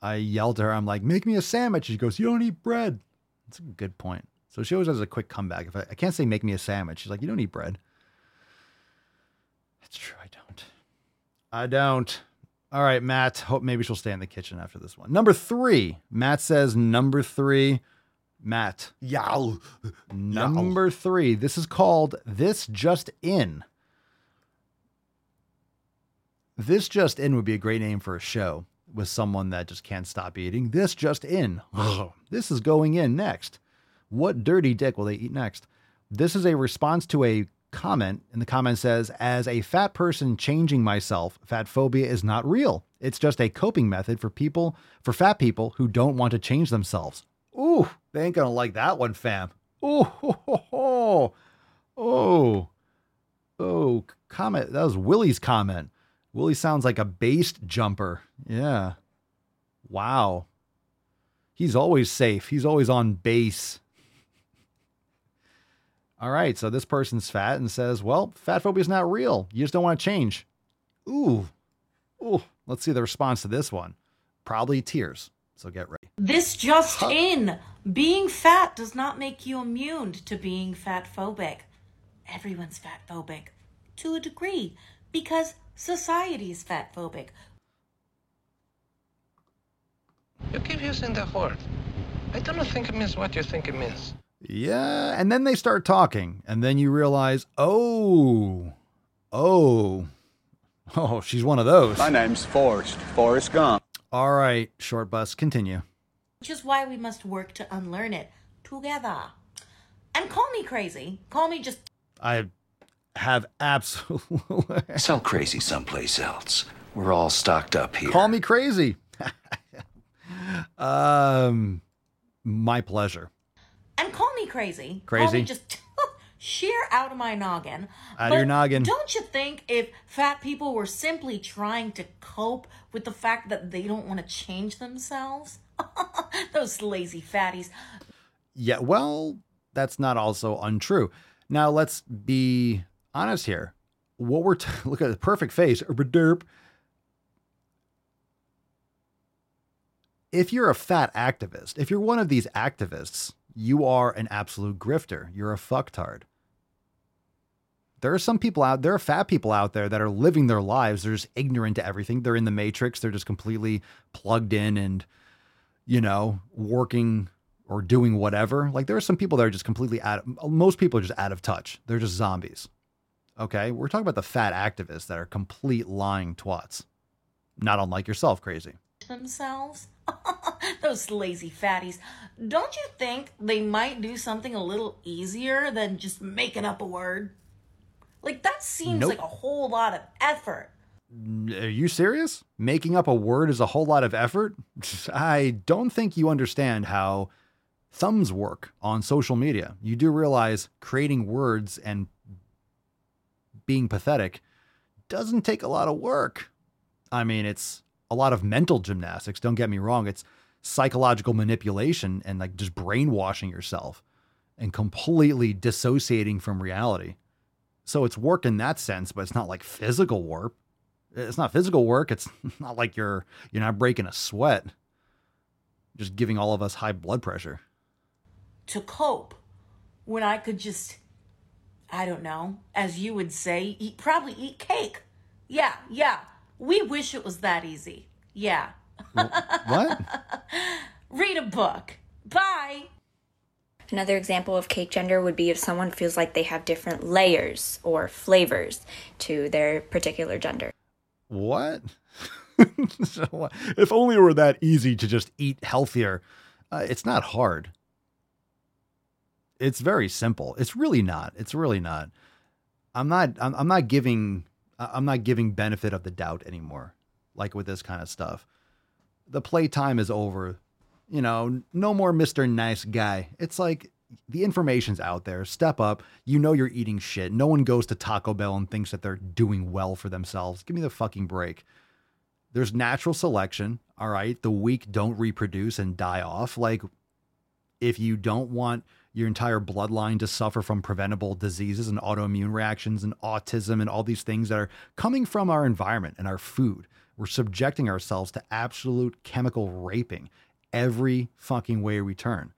I yell to her, I'm like, make me a sandwich. She goes, you don't eat bread. That's a good point. So she always has a quick comeback. If I, I can't say, make me a sandwich. She's like, you don't eat bread. That's true. I don't. I don't. All right, Matt. Hope maybe she'll stay in the kitchen after this one. Number three. Matt says number three. Matt. Yow. Number Yow. three. This is called This Just In. This Just In would be a great name for a show with someone that just can't stop eating. This Just In. This is going in next. What dirty dick will they eat next? This is a response to a comment, and the comment says, as a fat person changing myself, fat phobia is not real. It's just a coping method for people, for fat people who don't want to change themselves. Ooh, they ain't gonna like that one, fam. Ooh, ho, ho, ho. Oh, oh, comment. That was Willie's comment. Willie sounds like a based jumper. Yeah. Wow. He's always safe. He's always on base. All right. So this person's fat and says, well, fat phobia is not real. You just don't want to change. Ooh. Ooh. Let's see the response to this one. Probably tears. So get ready. This just huh. in. Being fat does not make you immune to being fat phobic. Everyone's fat phobic to a degree because society is fat phobic. You keep using that word. I don't think it means what you think it means. Yeah, and then they start talking, and then you realize, oh, oh, oh, she's one of those. My name's Forrest, Forrest Gump. All right, short bus, continue. Which is why we must work to unlearn it together. And call me crazy. Call me just... I have absolutely... Sell crazy someplace else. We're all stocked up here. Call me crazy. um, my pleasure. And call me crazy. Crazy. Call me just sheer out of my noggin. Out but of your noggin. Don't you think if fat people were simply trying to cope with the fact that they don't want to change themselves... Those lazy fatties. Yeah, well, that's not also untrue. Now, let's be honest here. What we're... T- look at the perfect face. If you're a fat activist, if you're one of these activists, you are an absolute grifter. You're a fucktard. There are some people out... There are fat people out there that are living their lives. They're just ignorant to everything. They're in the matrix. They're just completely plugged in and... you know, working or doing whatever. Like there are some people that are just completely out of, most people are just out of touch. They're just zombies. Okay. We're talking about the fat activists that are complete lying twats. Not unlike yourself, crazy. Themselves. Those lazy fatties. Don't you think they might do something a little easier than just making up a word? Like that seems nope. like a whole lot of effort. Are you serious? Making up a word is a whole lot of effort? I don't think you understand how thumbs work on social media. You do realize creating words and being pathetic doesn't take a lot of work. I mean, it's a lot of mental gymnastics. Don't get me wrong. It's psychological manipulation and like just brainwashing yourself and completely dissociating from reality. So it's work in that sense, but it's not like physical work. It's not physical work. It's not like you're, you're not breaking a sweat. Just giving all of us high blood pressure. To cope when I could just, I don't know, as you would say, eat, probably eat cake. Yeah. Yeah. We wish it was that easy. Yeah. What? Read a book. Bye. Another example of cake gender would be if someone feels like they have different layers or flavors to their particular gender. What? If only it were that easy to just eat healthier. Uh, it's not hard. It's very simple. It's really not. It's really not. I'm not, I'm, I'm not giving, I'm not giving benefit of the doubt anymore. Like with this kind of stuff, the playtime is over, you know, no more Mister Nice Guy. It's like the information's out there. Step up. You know, you're eating shit. No one goes to Taco Bell and thinks that they're doing well for themselves. Give me the fucking break. There's natural selection. All right. The weak don't reproduce and die off. Like if you don't want your entire bloodline to suffer from preventable diseases and autoimmune reactions and autism and all these things that are coming from our environment and our food, we're subjecting ourselves to absolute chemical raping every fucking way we turn.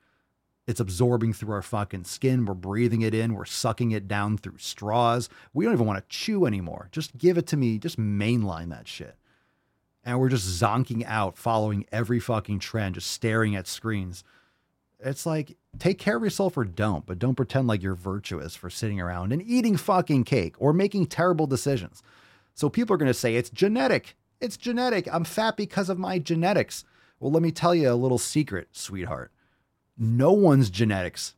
It's absorbing through our fucking skin. We're breathing it in. We're sucking it down through straws. We don't even want to chew anymore. Just give it to me. Just mainline that shit. And we're just zonking out, following every fucking trend, just staring at screens. It's like, take care of yourself or don't, but don't pretend like you're virtuous for sitting around and eating fucking cake or making terrible decisions. So people are going to say, it's genetic. It's genetic. I'm fat because of my genetics. Well, let me tell you a little secret, sweetheart. No one's genetics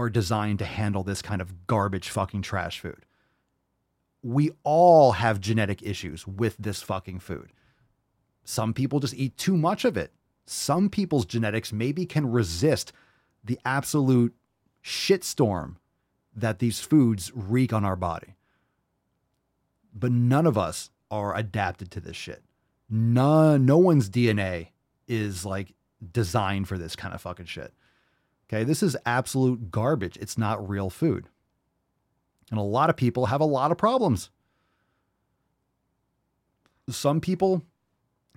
are designed to handle this kind of garbage fucking trash food. We all have genetic issues with this fucking food. Some people just eat too much of it. Some people's genetics maybe can resist the absolute shitstorm that these foods wreak on our body. But none of us are adapted to this shit. None, no one's D N A is like designed for this kind of fucking shit. Okay, this is absolute garbage. It's not real food. And a lot of people have a lot of problems. Some people,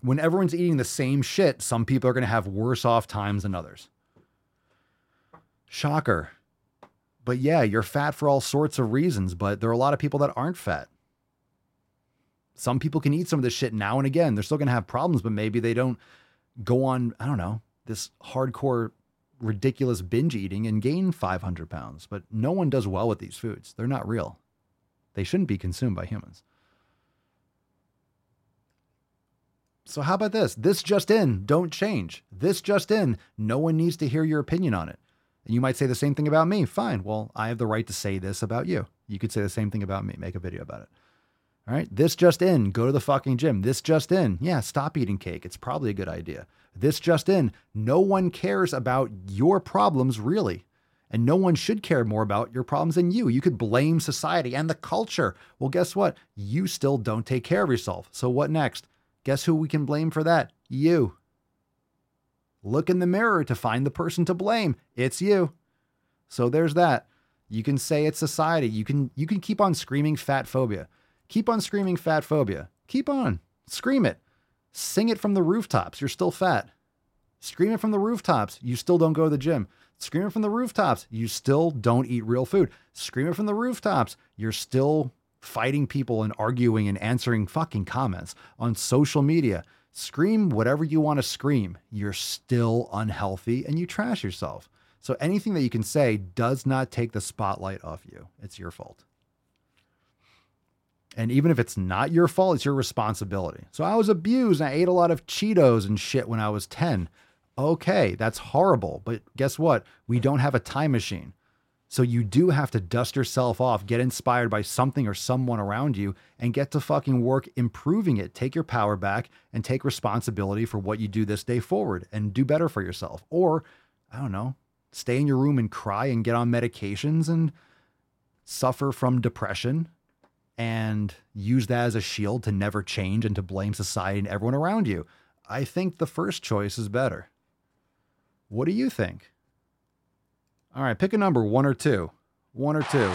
when everyone's eating the same shit, some people are going to have worse off times than others. Shocker. But yeah, you're fat for all sorts of reasons, but there are a lot of people that aren't fat. Some people can eat some of this shit now and again. They're still going to have problems, but maybe they don't go on, I don't know, this hardcore ridiculous binge eating and gain five hundred pounds, but no one does well with these foods. They're not real. They shouldn't be consumed by humans. So how about this? This just in, don't change. This just in, no one needs to hear your opinion on it. And you might say the same thing about me. Fine. Well, I have the right to say this about you. You could say the same thing about me. Make a video about it. All right. This just in, go to the fucking gym. This just in. Yeah. Stop eating cake. It's probably a good idea. This just in, no one cares about your problems really. And no one should care more about your problems than you. You could blame society and the culture. Well, guess what? You still don't take care of yourself. So what next? Guess who we can blame for that? You. Look in the mirror to find the person to blame. It's you. So there's that. You can say it's society. You can, you can keep on screaming fat phobia. Keep on screaming fat phobia. Keep on. Scream it. Sing it from the rooftops. You're still fat. Scream it from the rooftops. You still don't go to the gym. Scream it from the rooftops. You still don't eat real food. Scream it from the rooftops. You're still fighting people and arguing and answering fucking comments on social media. Scream whatever you want to scream. You're still unhealthy and you trash yourself. So anything that you can say does not take the spotlight off you. It's your fault. And even if it's not your fault, it's your responsibility. So I was abused and I ate a lot of Cheetos and shit when I was ten. Okay, that's horrible. But guess what? We don't have a time machine. So you do have to dust yourself off, get inspired by something or someone around you, and get to fucking work improving it. Take your power back and take responsibility for what you do this day forward and do better for yourself. Or, I don't know, stay in your room and cry and get on medications and suffer from depression and use that as a shield to never change and to blame society and everyone around you. I think the first choice is better. What do you think? All right, pick a number, one or two. One or two.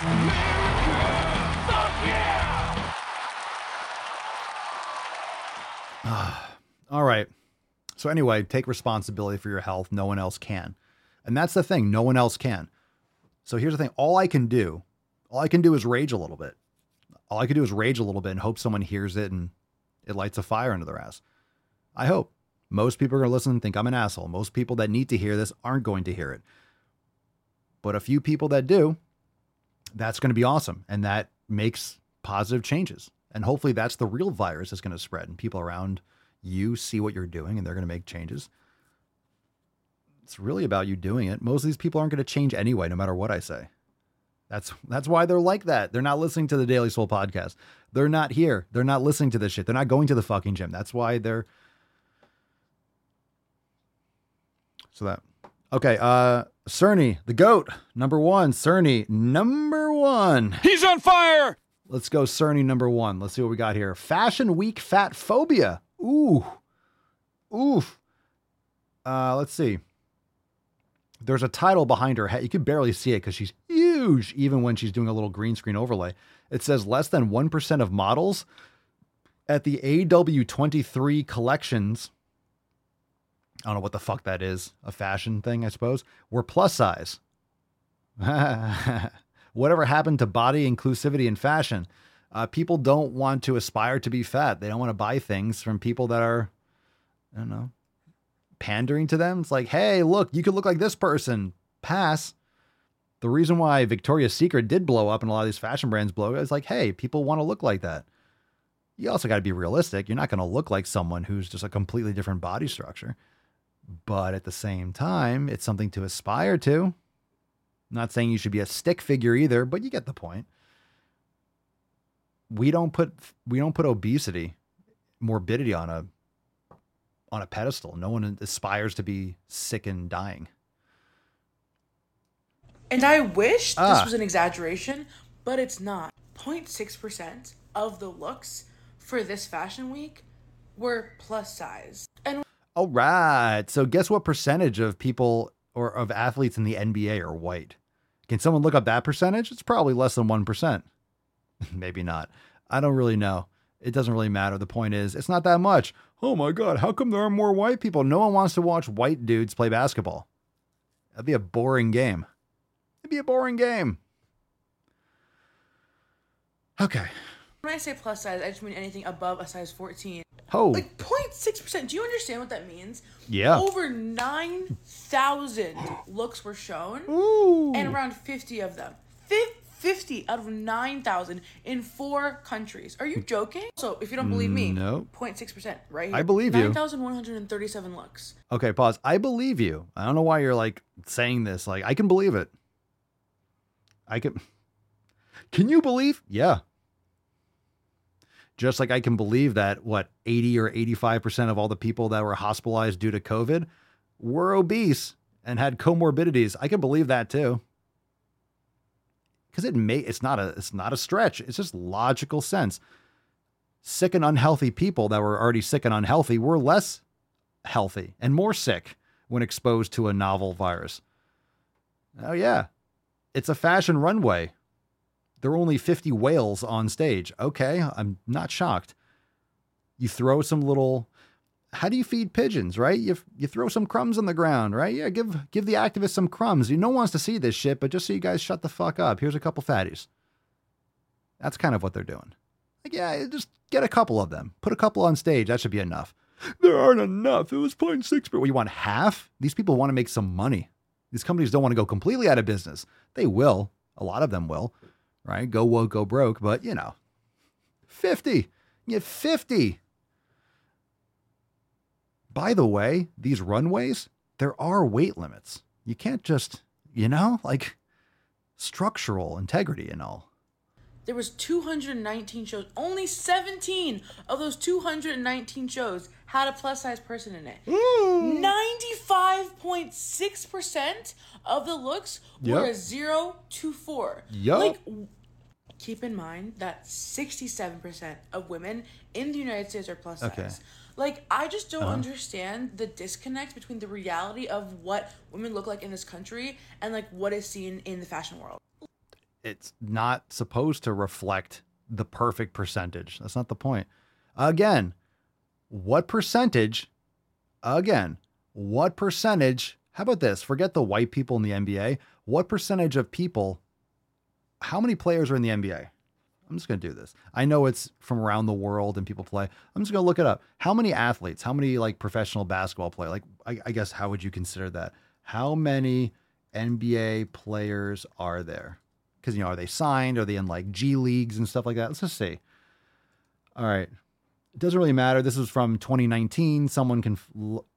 America, fuck yeah! All right. So anyway, take responsibility for your health. No one else can. And that's the thing. No one else can. So here's the thing. All I can do All I can do is rage a little bit. All I can do is rage a little bit and hope someone hears it and it lights a fire under their ass. I hope. Most people are going to listen and think I'm an asshole. Most people that need to hear this aren't going to hear it. But a few people that do, that's going to be awesome. And that makes positive changes. And hopefully that's the real virus that's going to spread. And people around you see what you're doing and they're going to make changes. It's really about you doing it. Most of these people aren't going to change anyway, no matter what I say. That's that's why they're like that. They're not listening to the Daily Swole podcast. They're not here. They're not listening to this shit. They're not going to the fucking gym. That's why they're. So that. Okay. Uh, Cerny, the GOAT. Number one. Cerny, number one. He's on fire. Let's go Cerny, number one. Let's see what we got here. Fashion Week fat phobia. Ooh. Oof. Uh, let's see. There's a title behind her head. You can barely see it because she's huge, even when she's doing a little green screen overlay. It says less than one percent of models at the A W twenty-three collections. I don't know what the fuck that is. A fashion thing, I suppose. Were plus size. Whatever happened to body inclusivity in fashion? Uh, people don't want to aspire to be fat. They don't want to buy things from people that are, I don't know, pandering to them. It's like, hey, look, you could look like this person. Pass. The reason why Victoria's Secret did blow up and a lot of these fashion brands blow up is like, hey, people want to look like that. You also got to be realistic. You're not going to look like someone who's just a completely different body structure. But at the same time, it's something to aspire to. I'm not saying you should be a stick figure either, but you get the point. We don't put we don't put obesity, morbidity on a on a pedestal. No one aspires to be sick and dying. And I wish ah. this was an exaggeration, but it's not. zero point six percent of the looks for this fashion week were plus size. And all right. So guess what percentage of people or of athletes in the N B A are white? Can someone look up that percentage? It's probably less than one percent. Maybe not. I don't really know. It doesn't really matter. The point is, it's not that much. Oh my God. How come there are more white people? No one wants to watch white dudes play basketball. That'd be a boring game. It'd be a boring game. Okay. When I say plus size, I just mean anything above a size fourteen. Oh. Like zero point six percent. Do you understand what that means? Yeah. Over nine thousand looks were shown. Ooh. And around fifty of them. fifty out of nine thousand in four countries. Are you joking? So if you don't believe me, no. zero point six percent right here. I believe nine, you. nine thousand one hundred thirty-seven looks. Okay, pause. I believe you. I don't know why you're like saying this. Like, I can believe it. I can. Can you believe? Yeah. Just like I can believe that, what, eighty or eighty-five percent of all the people that were hospitalized due to COVID were obese and had comorbidities. I can believe that too. Because it may, it's not a, it's not a stretch. It's just logical sense. Sick and unhealthy people that were already sick and unhealthy were less healthy and more sick when exposed to a novel virus. Oh yeah. It's a fashion runway. There are only fifty whales on stage. Okay, I'm not shocked. You throw some little, how do you feed pigeons, right? You you throw some crumbs on the ground, right? Yeah, give give the activists some crumbs. You know, no one wants to see this shit, but just so you guys shut the fuck up, here's a couple fatties. That's kind of what they're doing. Like, yeah, just get a couple of them. Put a couple on stage. That should be enough. There aren't enough. It was zero point six percent. Well, you want half? These people want to make some money. These companies don't want to go completely out of business. They will. A lot of them will. Right? Go woke, go broke, but you know, fifty, you get fifty. By the way, these runways, there are weight limits. You can't just, you know, like structural integrity and all. There was two hundred nineteen shows. Only seventeen of those two hundred nineteen shows had a plus size person in it. Mm. ninety-five point six percent of the looks yep. were a zero to four. Yep. Like, keep in mind that sixty-seven percent of women in the United States are plus size. Okay. Like, I just don't uh-huh. understand the disconnect between the reality of what women look like in this country and like what is seen in the fashion world. It's not supposed to reflect the perfect percentage. That's not the point. Again, what percentage? Again, what percentage? How about this? Forget the white people in the N B A. What percentage of people? How many players are in the N B A? I'm just going to do this. I know it's from around the world and people play. I'm just going to look it up. How many athletes? How many like professional basketball play? Like, I, I guess, how would you consider that? How many N B A players are there? Because, you know, are they signed? Are they in like G leagues and stuff like that? Let's just see. All right. It doesn't really matter. This is from twenty nineteen. Someone can f-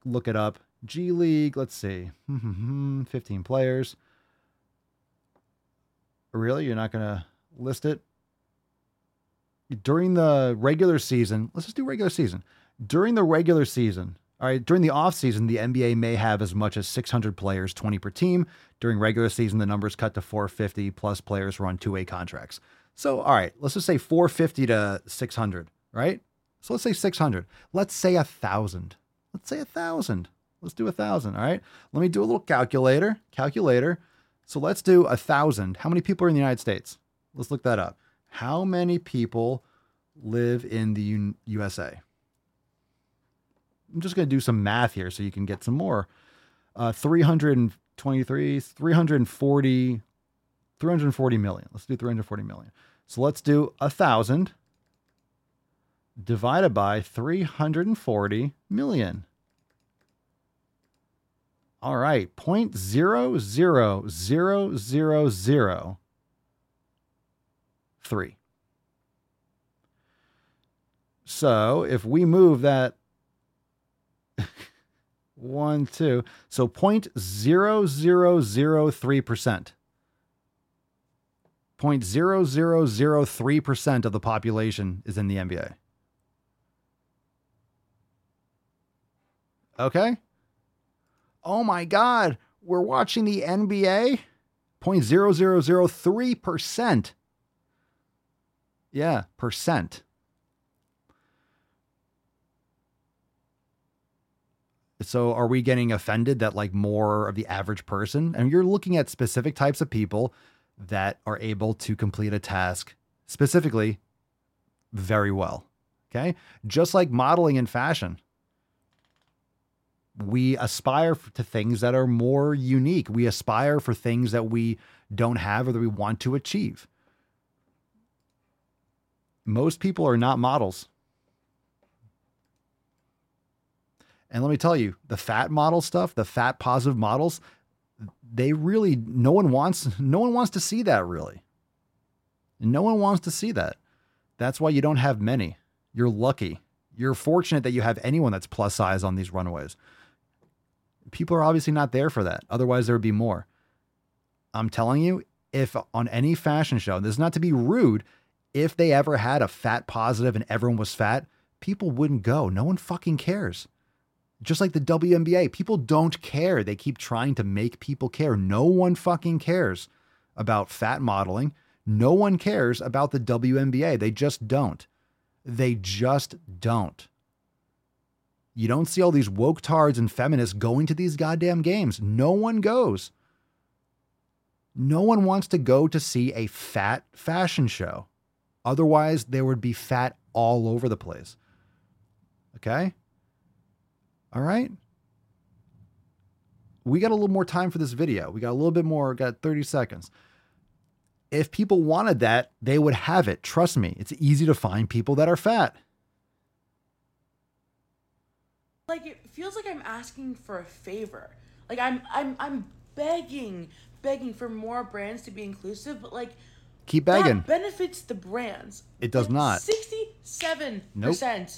look it up. G League. Let's see. fifteen players. Really? You're not going to list it? During the regular season. Let's just do regular season. During the regular season. All right. During the offseason, the N B A may have as much as six hundred players, twenty per team. During regular season, the number's cut to four hundred fifty plus players who are on two-way contracts. So, all right, let's just say four hundred fifty to six hundred, right? So let's say six hundred. Let's say one thousand. Let's say one thousand. Let's do one thousand, all right? Let me do a little calculator. Calculator. So let's do one thousand. How many people are in the United States? Let's look that up. How many people live in the U- U S A? I'm just going to do some math here so you can get some more. Uh, three hundred twenty-three, three hundred forty, three hundred forty million. Let's do three hundred forty million. So let's do one thousand divided by three hundred forty million. All right. zero point zero zero zero zero zero three. So if we move that... one, two. So zero point zero zero zero three percent. zero point zero zero zero three percent of the population is in the N B A. Okay. Oh my God. We're watching the N B A. zero point zero zero zero three percent. Yeah. Percent. So are we getting offended that like more of the average person, and you're looking at specific types of people that are able to complete a task specifically very well. Okay. Just like modeling and fashion. We aspire to things that are more unique. We aspire for things that we don't have or that we want to achieve. Most people are not models. And let me tell you, the fat model stuff, the fat positive models, they really, no one wants, no one wants to see that really. No one wants to see that. That's why you don't have many. You're lucky. You're fortunate that you have anyone that's plus size on these runways. People are obviously not there for that. Otherwise there would be more. I'm telling you, if on any fashion show, and this is not to be rude, if they ever had a fat positive and everyone was fat, people wouldn't go. No one fucking cares. Just like the W N B A, people don't care. They keep trying to make people care. No one fucking cares about fat modeling. No one cares about the W N B A. They just don't. They just don't. You don't see all these woke tards and feminists going to these goddamn games. No one goes. No one wants to go to see a fat fashion show. Otherwise, there would be fat all over the place. Okay? All right. We got a little more time for this video. We got a little bit more, got thirty seconds. If people wanted that, they would have it. Trust me. It's easy to find people that are fat. Like, it feels like I'm asking for a favor. Like I'm, I'm, I'm begging, begging for more brands to be inclusive, but like keep begging. That benefits the brands. It does not. sixty-seven percent. Nope.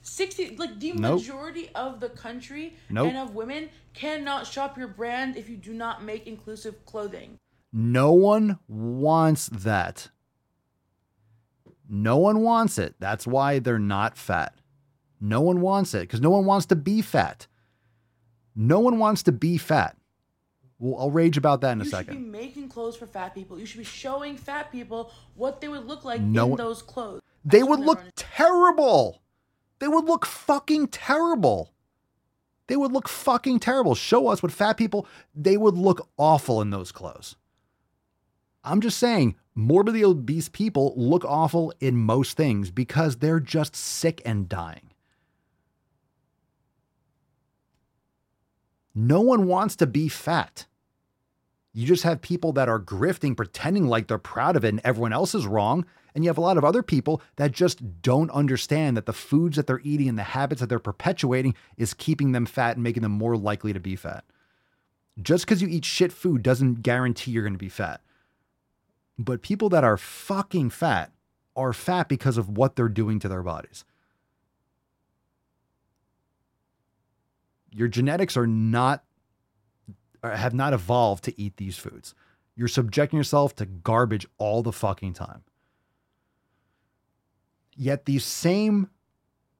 sixty, like the nope. majority of the country nope. and of women cannot shop your brand if you do not make inclusive clothing. No one wants that. No one wants it. That's why they're not fat. No one wants it because no one wants to be fat. No one wants to be fat. Well, I'll rage about that in you a second. You should be making clothes for fat people. You should be showing fat people what they would look like no in one, those clothes. They would look terrible. They would look fucking terrible. They would look fucking terrible. Show us what fat people, they would look awful in those clothes. I'm just saying, morbidly obese people look awful in most things because they're just sick and dying. No one wants to be fat. You just have people that are grifting, pretending like they're proud of it and everyone else is wrong. And you have a lot of other people that just don't understand that the foods that they're eating and the habits that they're perpetuating is keeping them fat and making them more likely to be fat. Just because you eat shit food doesn't guarantee you're going to be fat. But people that are fucking fat are fat because of what they're doing to their bodies. Your genetics are not, have not evolved to eat these foods. You're subjecting yourself to garbage all the fucking time. Yet these same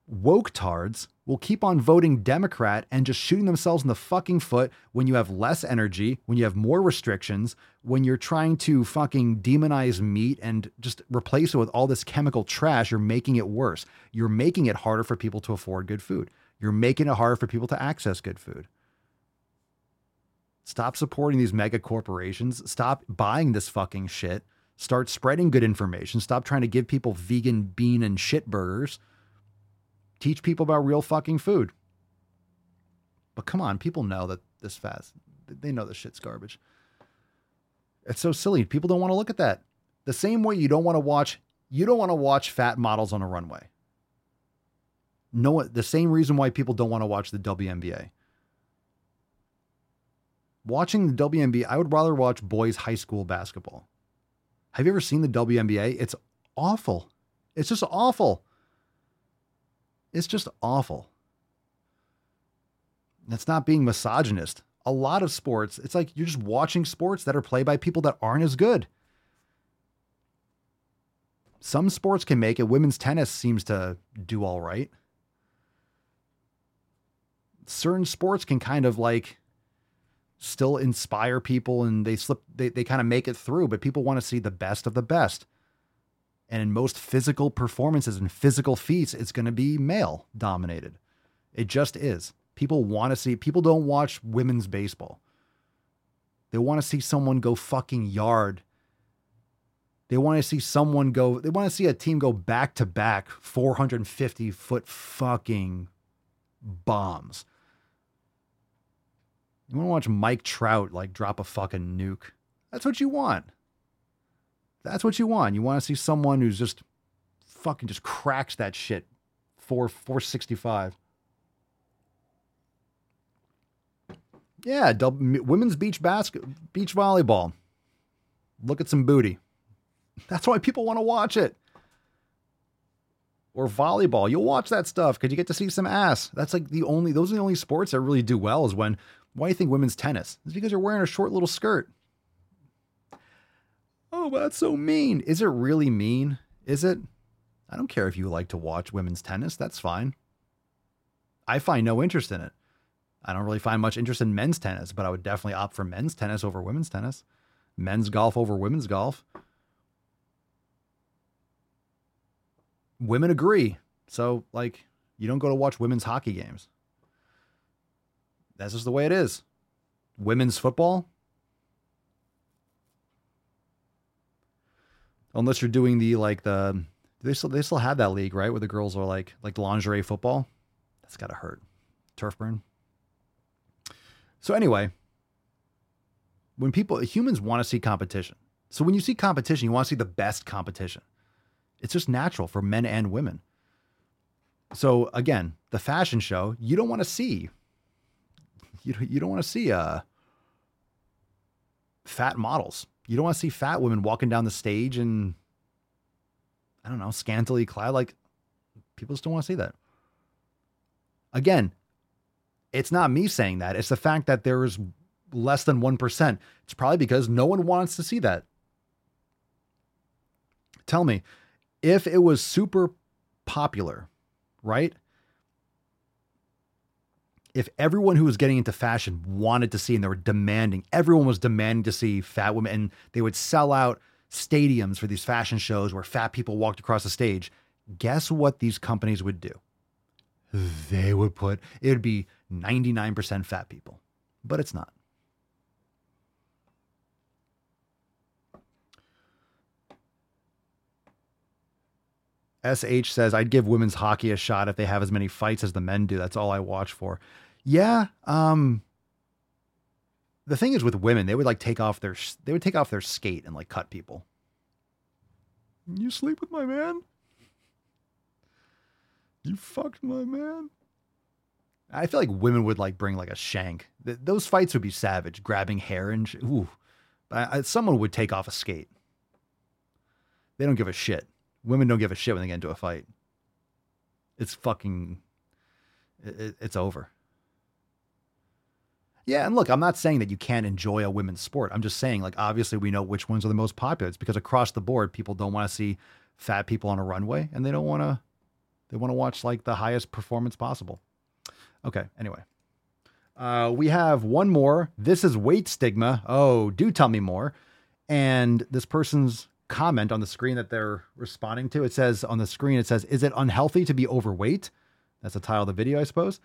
woke tards will keep on voting Democrat and just shooting themselves in the fucking foot when you have less energy, when you have more restrictions, when you're trying to fucking demonize meat and just replace it with all this chemical trash. You're making it worse. You're making it harder for people to afford good food. You're making it harder for people to access good food. Stop supporting these mega corporations. Stop buying this fucking shit. Start spreading good information. Stop trying to give people vegan bean and shit burgers. Teach people about real fucking food. But come on, people know that this fast, they know this shit's garbage. It's so silly. People don't want to look at that. The same way you don't want to watch, you don't want to watch fat models on a runway. No, the same reason why people don't want to watch the W N B A. Watching the W N B A, I would rather watch boys high school basketball. Have you ever seen the W N B A? It's awful. It's just awful. It's just awful. That's not being misogynist. A lot of sports, it's like you're just watching sports that are played by people that aren't as good. Some sports can make it. Women's tennis seems to do all right. Certain sports can kind of like still inspire people and they slip, they, they kind of make it through, but people want to see the best of the best. And in most physical performances and physical feats, it's going to be male dominated. It just is. People want to see, people don't watch women's baseball. They want to see someone go fucking yard. They want to see someone go, they want to see a team go back to back four hundred fifty foot fucking bombs. You want to watch Mike Trout like drop a fucking nuke. That's what you want. That's what you want. You want to see someone who's just fucking just cracks that shit for four sixty-five. Yeah, women's beach basket, beach volleyball. Look at some booty. That's why people want to watch it. Or volleyball. You'll watch that stuff because you get to see some ass. That's like the only, those are the only sports that really do well is when, why do you think women's tennis? It's because you're wearing a short little skirt. Oh, that's so mean. Is it really mean? Is it? I don't care if you like to watch women's tennis. That's fine. I find no interest in it. I don't really find much interest in men's tennis, but I would definitely opt for men's tennis over women's tennis. Men's golf over women's golf. Women agree. So, like, you don't go to watch women's hockey games. That's just the way it is. Women's football. Unless you're doing the, like, the... They still, they still have that league, right? Where the girls are, like, like lingerie football. That's got to hurt. Turf burn. So anyway, when people, humans want to see competition. So when you see competition, you want to see the best competition. It's just natural for men and women. So again, the fashion show, you don't want to see, you, you don't want to see uh, fat models. You don't want to see fat women walking down the stage and, I don't know, scantily clad. Like, people just don't want to see that. Again, it's not me saying that. It's the fact that there is less than one percent. It's probably because no one wants to see that. Tell me, if it was super popular, right? If everyone who was getting into fashion wanted to see, and they were demanding, everyone was demanding to see fat women, and they would sell out stadiums for these fashion shows where fat people walked across the stage. Guess what these companies would do? They would put, it would be ninety-nine percent fat people, but it's not. S H says, I'd give women's hockey a shot if they have as many fights as the men do. That's all I watch for. Yeah. Um, the thing is with women, they would like take off their, they would take off their skate and like cut people. You sleep with my man? You fucked my man. I feel like women would like bring like a shank. Th- those fights would be savage, grabbing hair and sh- ooh. But I, I, someone would take off a skate. They don't give a shit. Women don't give a shit when they get into a fight. It's fucking, it, it's over. Yeah, and look, I'm not saying that you can't enjoy a women's sport. I'm just saying, like, obviously we know which ones are the most popular. It's because across the board, people don't want to see fat people on a runway, and they don't want to, they want to watch like the highest performance possible. Okay, anyway. Uh, we have one more. This is weight stigma. Oh, do tell me more. And this person's comment on the screen that they're responding to, it says on the screen, it says, is it unhealthy to be overweight? That's the title of the video, I suppose.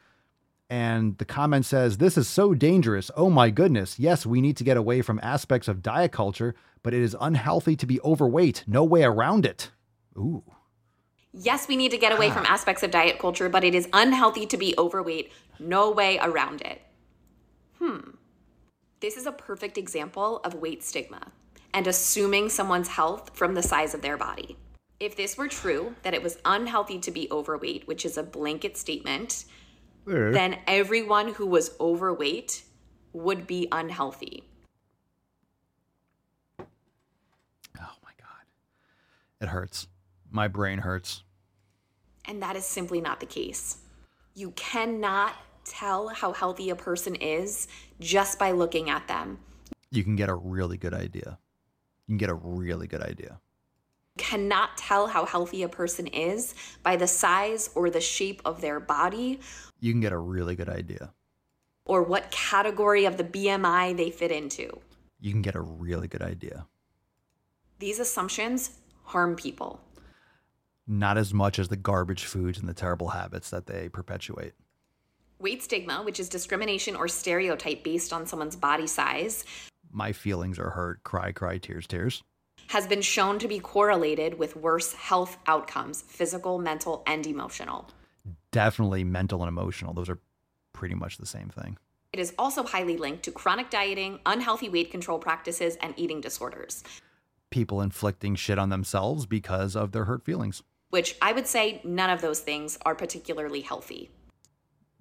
And the comment says, this is so dangerous. Oh my goodness. Yes, we need to get away from aspects of diet culture, but it is unhealthy to be overweight. No way around it. Ooh. Yes, we need to get away ah. from aspects of diet culture, but it is unhealthy to be overweight. No way around it. Hmm. This is a perfect example of weight stigma and assuming someone's health from the size of their body. If this were true, that it was unhealthy to be overweight, which is a blanket statement, mm. then everyone who was overweight would be unhealthy. Oh my God. It hurts. My brain hurts. And that is simply not the case. You cannot tell how healthy a person is just by looking at them. You can get a really good idea. You can get a really good idea. Cannot tell how healthy a person is by the size or the shape of their body. You can get a really good idea. Or what category of the B M I they fit into. You can get a really good idea. These assumptions harm people. Not as much as the garbage foods and the terrible habits that they perpetuate. Weight stigma, which is discrimination or stereotype based on someone's body size. My feelings are hurt, cry, cry, tears, tears. Has been shown to be correlated with worse health outcomes, physical, mental, and emotional. Definitely mental and emotional. Those are pretty much the same thing. It is also highly linked to chronic dieting, unhealthy weight control practices, and eating disorders. People inflicting shit on themselves because of their hurt feelings. Which I would say none of those things are particularly healthy.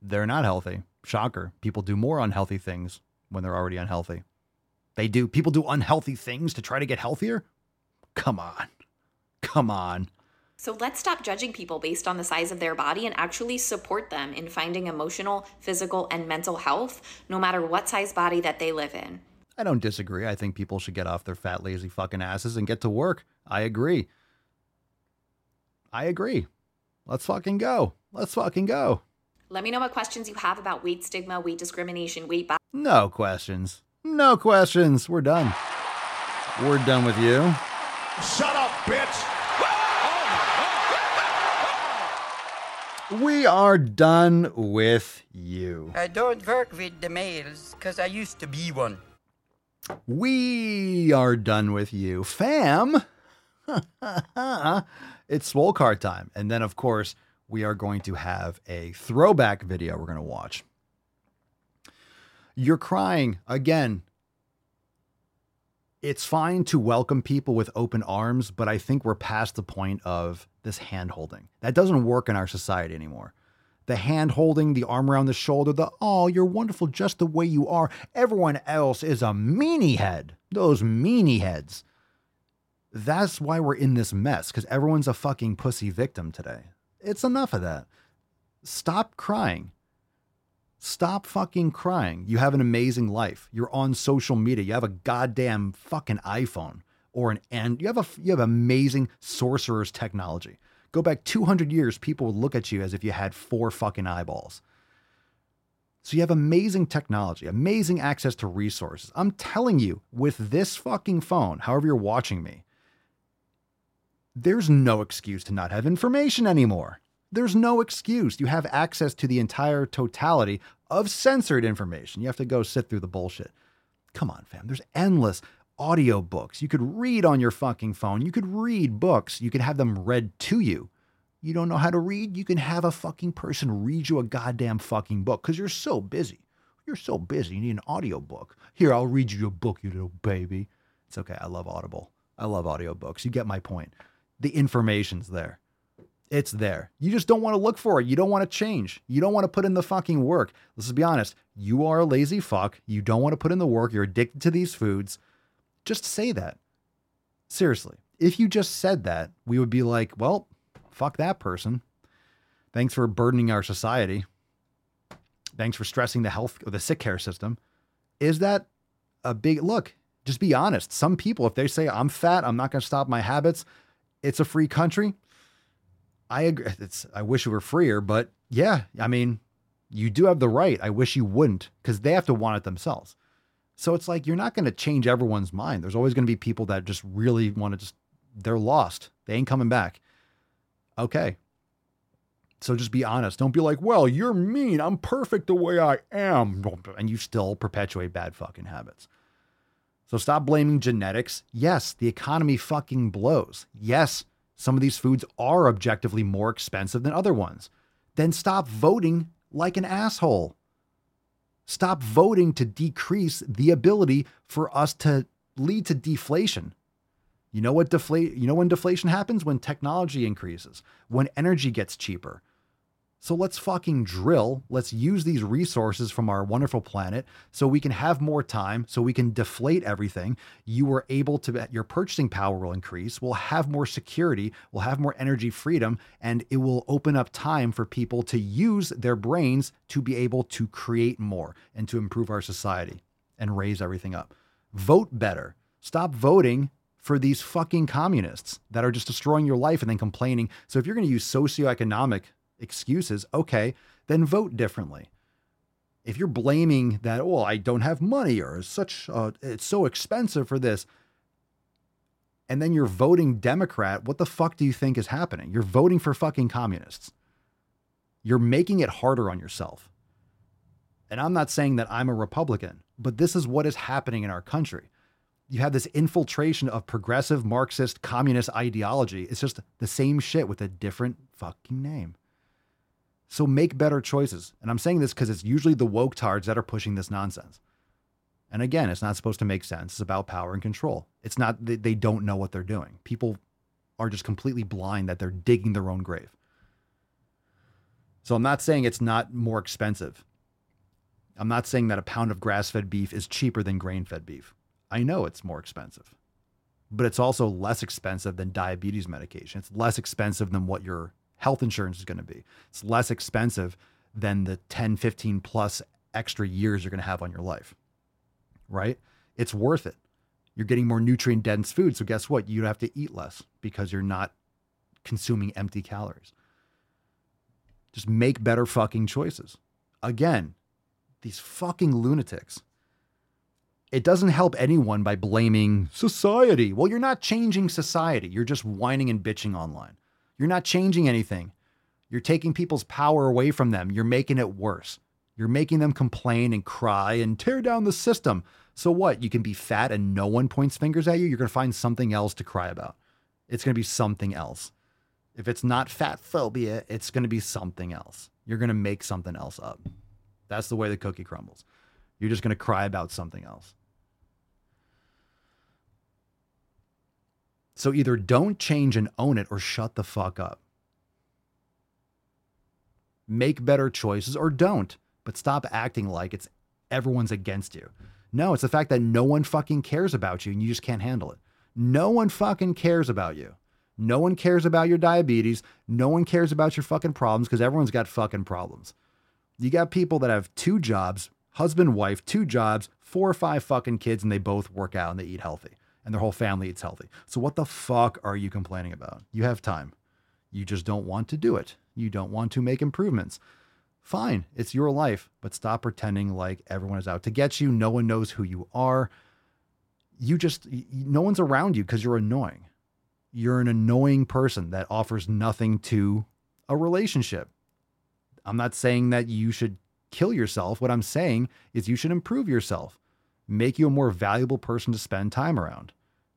They're not healthy. Shocker. People do more unhealthy things when they're already unhealthy. They do. People do unhealthy things to try to get healthier? Come on. Come on. So let's stop judging people based on the size of their body and actually support them in finding emotional, physical, and mental health, no matter what size body that they live in. I don't disagree. I think people should get off their fat, lazy fucking asses and get to work. I agree. I agree. Let's fucking go. Let's fucking go. Let me know what questions you have about weight stigma, weight discrimination, weight body. No questions. No questions. We're done. We're done with you. Shut up, bitch. We are done with you. I don't work with the males because I used to be one. We are done with you, fam. It's Swole Card time. And then, of course, we are going to have a throwback video we're going to watch. You're crying again. It's fine to welcome people with open arms, but I think we're past the point of this hand holding. That doesn't work in our society anymore. The hand holding, the arm around the shoulder, the, oh, you're wonderful just the way you are. Everyone else is a meanie head. Those meanie heads. That's why we're in this mess, because everyone's a fucking pussy victim today. It's enough of that. Stop crying. Stop fucking crying. You have an amazing life. You're on social media. You have a goddamn fucking iPhone or an and you have a you have amazing sorcerer's technology. Go back two hundred years, people would look at you as if you had four fucking eyeballs. So you have amazing technology, amazing access to resources. I'm telling you, with this fucking phone, however you're watching me, there's no excuse to not have information anymore. There's no excuse. You have access to the entire totality of censored information. You have to go sit through the bullshit. Come on, fam. There's endless audio books. You could read on your fucking phone. You could read books. You could have them read to you. You don't know how to read? You can have a fucking person read you a goddamn fucking book because you're so busy. You're so busy. You need an audio book. Here, I'll read you your book, you little baby. It's okay. I love Audible. I love audio books. You get my point. The information's there. It's there. You just don't want to look for it. You don't want to change. You don't want to put in the fucking work. Let's be honest. You are a lazy fuck. You don't want to put in the work. You're addicted to these foods. Just say that. Seriously. If you just said that, we would be like, well, fuck that person. Thanks for burdening our society. Thanks for stressing the health or the sick care system. Is that a big look? Just be honest. Some people, if they say I'm fat, I'm not going to stop my habits. It's a free country. I agree. It's, I wish it were freer, but yeah, I mean, you do have the right. I wish you wouldn't, because they have to want it themselves. So it's like, you're not going to change everyone's mind. There's always going to be people that just really want to just, they're lost. They ain't coming back. Okay. So just be honest. Don't be like, well, you're mean. I'm perfect the way I am. And you still perpetuate bad fucking habits. So stop blaming genetics. Yes. The economy fucking blows. Yes. Some of these foods are objectively more expensive than other ones. Then stop voting like an asshole. Stop voting to decrease the ability for us to lead to deflation. You know what deflate, you know when deflation happens? When technology increases, when energy gets cheaper, So let's fucking drill. Let's use these resources from our wonderful planet so we can have more time, so we can deflate everything. You were able to, your purchasing power will increase. We'll have more security. We'll have more energy freedom, and it will open up time for people to use their brains to be able to create more and to improve our society and raise everything up. Vote better. Stop voting for these fucking communists that are just destroying your life and then complaining. So if you're going to use socioeconomic excuses, okay, then vote differently. If you're blaming that, well, I don't have money, or it's such, uh, it's so expensive for this, and then you're voting Democrat, what the fuck do you think is happening? You're voting for fucking communists. You're making it harder on yourself. And I'm not saying that I'm a Republican, but this is what is happening in our country. You have this infiltration of progressive Marxist communist ideology. It's just the same shit with a different fucking name. So make better choices. And I'm saying this because it's usually the woke tards that are pushing this nonsense. And again, it's not supposed to make sense. It's about power and control. It's not that they don't know what they're doing. People are just completely blind that they're digging their own grave. So I'm not saying it's not more expensive. I'm not saying that a pound of grass-fed beef is cheaper than grain-fed beef. I know it's more expensive, but it's also less expensive than diabetes medication. It's less expensive than what your health insurance is going to be. It's less expensive than the ten, fifteen plus extra years you're going to have on your life, right? It's worth it. You're getting more nutrient dense food. So guess what? You have to eat less because you're not consuming empty calories. Just make better fucking choices. Again, these fucking lunatics. It doesn't help anyone by blaming society. Well, you're not changing society. You're just whining and bitching online. You're not changing anything. You're taking people's power away from them. You're making it worse. You're making them complain and cry and tear down the system. So what? You can be fat and no one points fingers at you. You're going to find something else to cry about. It's going to be something else. If it's not fat phobia, it's going to be something else. You're going to make something else up. That's the way the cookie crumbles. You're just going to cry about something else. So either don't change and own it, or shut the fuck up. Make better choices, or don't, but stop acting like it's everyone's against you. No, it's the fact that no one fucking cares about you and you just can't handle it. No one fucking cares about you. No one cares about your diabetes. No one cares about your fucking problems, because everyone's got fucking problems. You got people that have two jobs, husband, wife, two jobs, four or five fucking kids, and they both work out and they eat healthy. And their whole family eats healthy. So what the fuck are you complaining about? You have time. You just don't want to do it. You don't want to make improvements. Fine. It's your life, but stop pretending like everyone is out to get you. No one knows who you are. You just, no one's around you because you're annoying. You're an annoying person that offers nothing to a relationship. I'm not saying that you should kill yourself. What I'm saying is you should improve yourself. Make you a more valuable person to spend time around.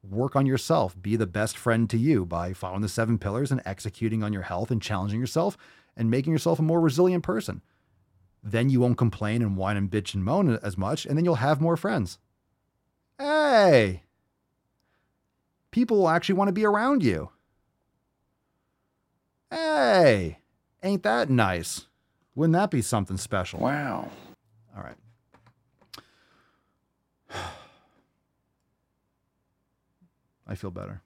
Work on yourself. Be the best friend to you by following the seven pillars and executing on your health and challenging yourself and making yourself a more resilient person. Then you won't complain and whine and bitch and moan as much, and then you'll have more friends. Hey! People will actually want to be around you. Hey! Ain't that nice? Wouldn't that be something special? Wow. All right. I feel better.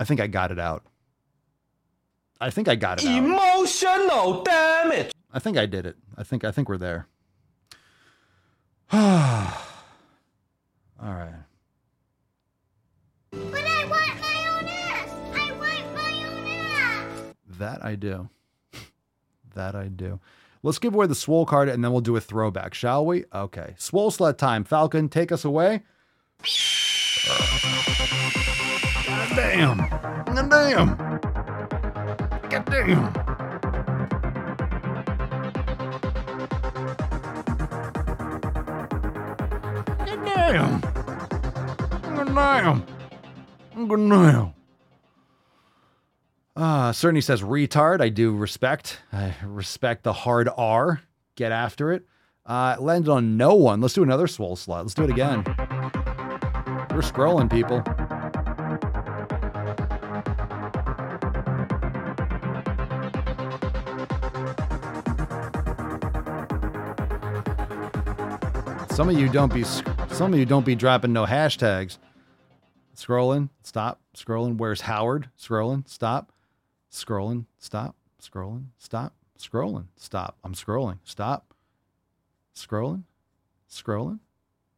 I think I got it out. I think I got it Emotional out. Damage. I think I did it. I think I think we're there. All right. But I want my own ass. I want my own ass. That I do. That I do. Let's give away the Swole card and then we'll do a throwback, shall we? Okay. Swole slut time. Falcon, take us away. God damn. God damn. God damn. God damn. God damn. God damn. Uh, Cerny says retard. I do respect. I respect the hard R. Get after it. Uh, it landed on no one. Let's do another Swole slot. Let's do it again. We're scrolling, people. Some of you don't be some of you don't be dropping no hashtags. Scrolling, stop, scrolling. Where's Howard? Scrolling, stop, scrolling, stop, scrolling, stop, scrolling, stop. I'm scrolling, stop, scrolling, scrolling,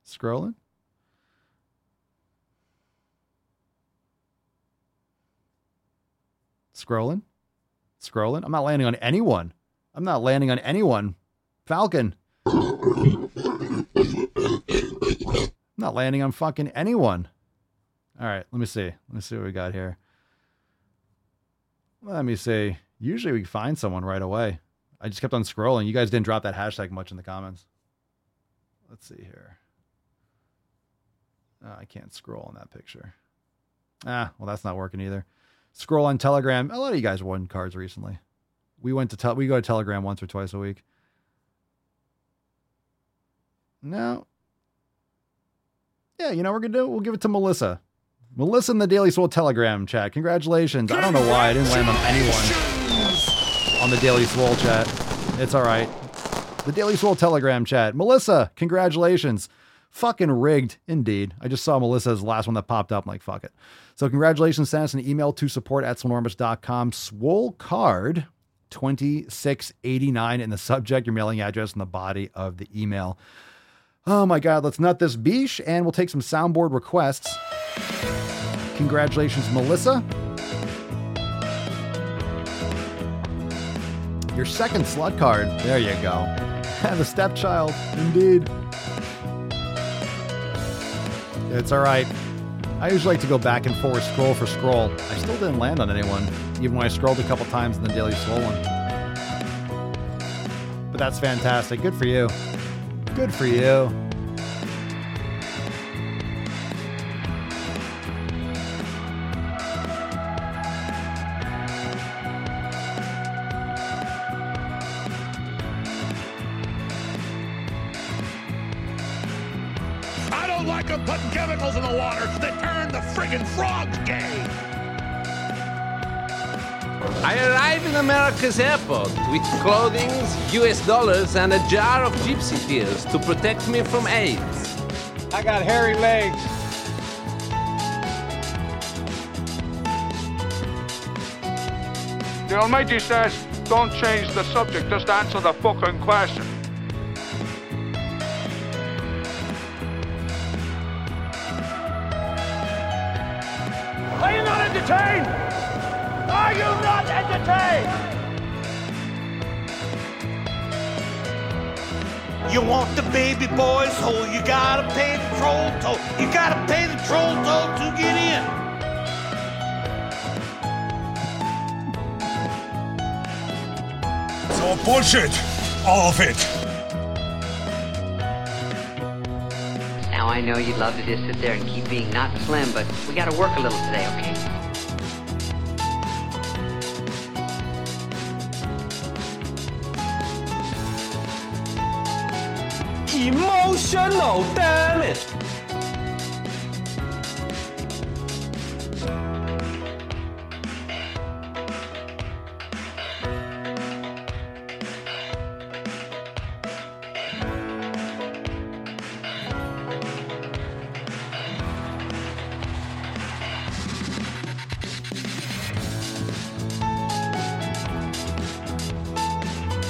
scrolling. Scrolling, scrolling. I'm not landing on anyone. I'm not landing on anyone. Falcon. I'm not landing on fucking anyone. All right, let me see. Let me see what we got here. Let me see. Usually we find someone right away. I just kept on scrolling. You guys didn't drop that hashtag much in the comments. Let's see here. Oh, I can't scroll on that picture. Ah, well, that's not working either. Scroll on Telegram. A lot of you guys won cards recently. We went to te- we go to Telegram once or twice a week. No. Yeah, you know what we're gonna do? We'll give it to Melissa. Melissa in the Daily Swole Telegram chat. Congratulations. I don't know why I didn't land on anyone on the Daily Swole chat. It's all right. The Daily Swole Telegram chat. Melissa, congratulations. Fucking rigged, indeed. I just saw Melissa's last one that popped up. I'm like, fuck it. So congratulations. Send us an email to support at Swole Normousx dot com. Swole card twenty-six eighty-nine in the subject, your mailing address, and the body of the email. Oh my God, let's nut this beesh, and we'll take some soundboard requests. Congratulations, Melissa. Your second slut card. There you go. The stepchild, indeed. It's all right. I usually like to go back and forth, scroll for scroll. I still didn't land on anyone, even when I scrolled a couple times in the Daily Swole one. But that's fantastic. Good for you. Good for you. Putting chemicals in the water that turn the friggin' frogs gay. I arrived in America's airport with clothing, U S dollars, and a jar of gypsy tears to protect me from AIDS. I got hairy legs. The Almighty says, don't change the subject, just answer the fucking question. Are you not entertained? Are you not entertained? You want the baby boy's hole, you gotta pay the troll toll. You gotta pay the troll toll to get in. It's all bullshit, all of it. Now I know you'd love to just sit there and keep being not slim, but we gotta work a little today, okay? Emotional, damn it!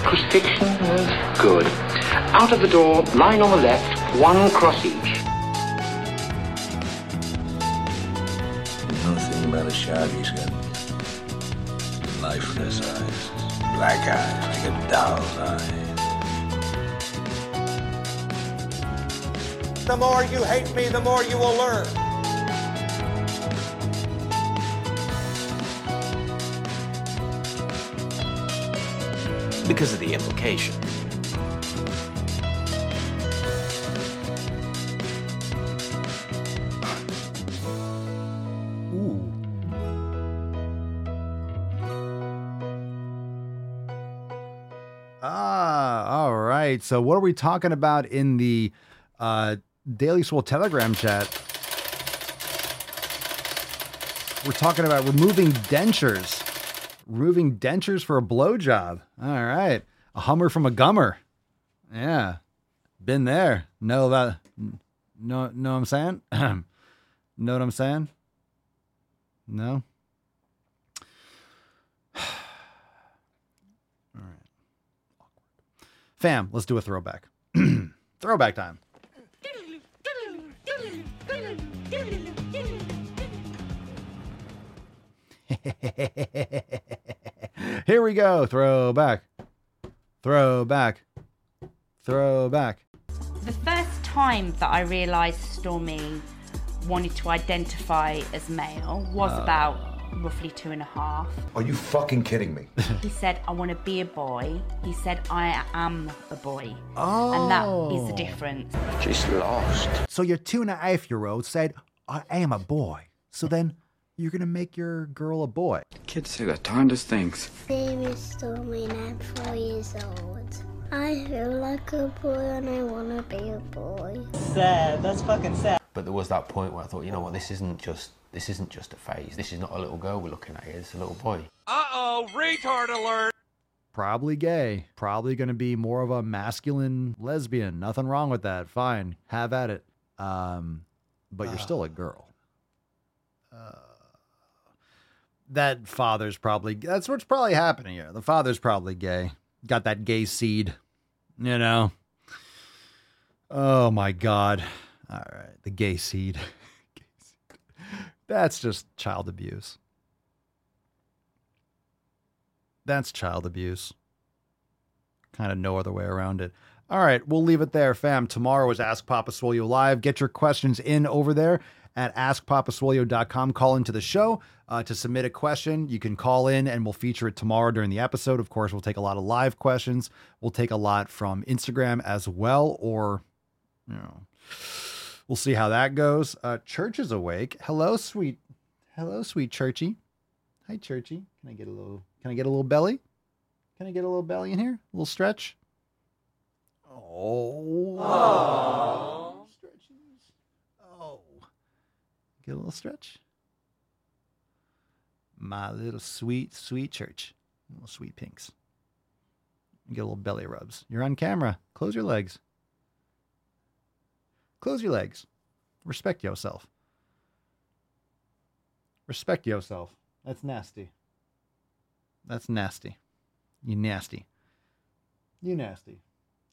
Crucifixion was good. Out of the door, line on the left, one cross each. Nothing but a shabby's got lifeless eyes, black eyes, like a doll's eye. The more you hate me, the more you will learn. Because of the implication. Ooh. Ah, all right. So what are we talking about in the uh, Daily Swole Telegram chat? We're talking about removing dentures. Removing dentures for a blowjob. All right. A hummer from a gummer. Yeah. Been there. Know about, know, know what I'm saying? Know what I'm saying? No? All right. Awkward. Fam, let's do a throwback. Throwback time. Here we go. Throwback. Throwback. Throwback. The first time that I realised Stormy wanted to identify as male was uh, about roughly two and a half. Are you fucking kidding me? He said, I want to be a boy. He said, I am a boy. Oh. And that is the difference. She's lost. So your two and a half year old said, I am a boy. So then you're going to make your girl a boy. Kids say the kindest things. My name is Stormy and I'm four years old. I feel like a boy and I want to be a boy. Sad. That's fucking sad. But there was that point where I thought, you know what, this isn't just this isn't just a phase. This is not a little girl we're looking at here. It's a little boy. Uh-oh, retard alert. Probably gay. Probably going to be more of a masculine lesbian. Nothing wrong with that. Fine. Have at it. Um, but you're uh, still a girl. Uh, that father's probably... That's what's probably happening here. The father's probably gay. Got that gay seed. You know? Oh, my God. All right, the gay seed. Gay seed. That's just child abuse. That's child abuse. Kind of no other way around it. All right, we'll leave it there, fam. Tomorrow is Ask Papa Swolio Live. Get your questions in over there at ask papa swolio dot com. Call into the show uh, to submit a question. You can call in and we'll feature it tomorrow during the episode. Of course, we'll take a lot of live questions. We'll take a lot from Instagram as well, or, you know... We'll see how that goes. Uh, Church is awake. Hello, sweet. Hello, sweet Churchy. Hi, Churchy. Can I get a little? Can I get a little belly? Can I get a little belly in here? A little stretch. Oh. Oh. Stretches. Oh. Get a little stretch. My little sweet, sweet Church. Little sweet pinks. Get a little belly rubs. You're on camera. Close your legs. Close your legs. Respect yourself. Respect yourself. That's nasty. That's nasty. You nasty. You nasty.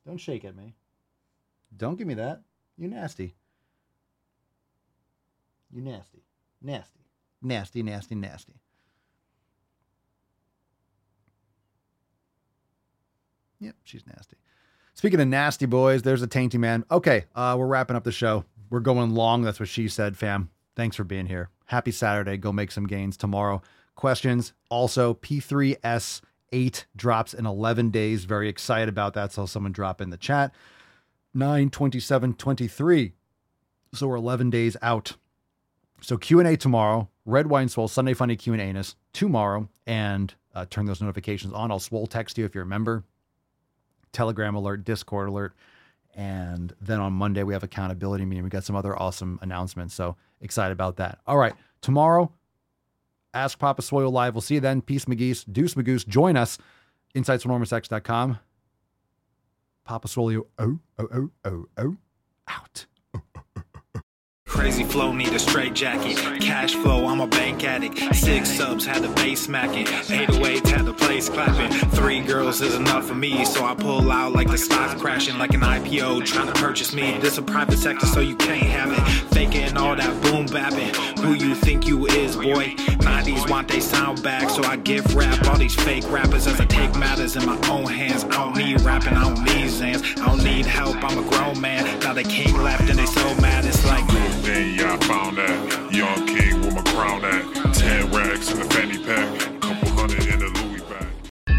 Don't shake at me. Don't give me that. You nasty. You nasty. Nasty. Nasty, nasty, nasty. Yep, she's nasty. Speaking of nasty boys, there's a tainty man. Okay, uh, we're wrapping up the show. We're going long. That's what she said, fam. Thanks for being here. Happy Saturday. Go make some gains tomorrow. Questions. Also, P three S eight drops in eleven days. Very excited about that. So someone drop in the chat. nine twenty-seven twenty-three. So we're eleven days out. So Q and A tomorrow. Red Wine Swole, Sunday Funny Q and A's tomorrow. And uh, turn those notifications on. I'll Swole text you if you're a member. Telegram alert, Discord alert. And then on Monday, we have accountability meeting. We got some other awesome announcements. So excited about that. All right. Tomorrow, Ask Papa Swole Live. We'll see you then. Peace, McGee's. Deuce, McGoose. Join us. inside swole normousx dot com. Papa Swolio. Oh, oh, oh, oh, oh. Out. Crazy flow, need a straight jacket. Cash flow, I'm a bank addict. Six subs, had the bass smacking. eight oh eight, had the place clapping. Three girls is enough for me, so I pull out like the stock crashing, like an I P O trying to purchase me. This a private sector, so you can't have it. Faking all that boom bapping. Who you think you is, boy? nineties want they sound back, so I give rap all these fake rappers as I take matters in my own hands. I don't need rapping, I don't need Zans. I don't need help, I'm a grown man. Now they king left and they so mad, it's like... Then yeah, I found that young king with my crown at ten racks in the fanny pack.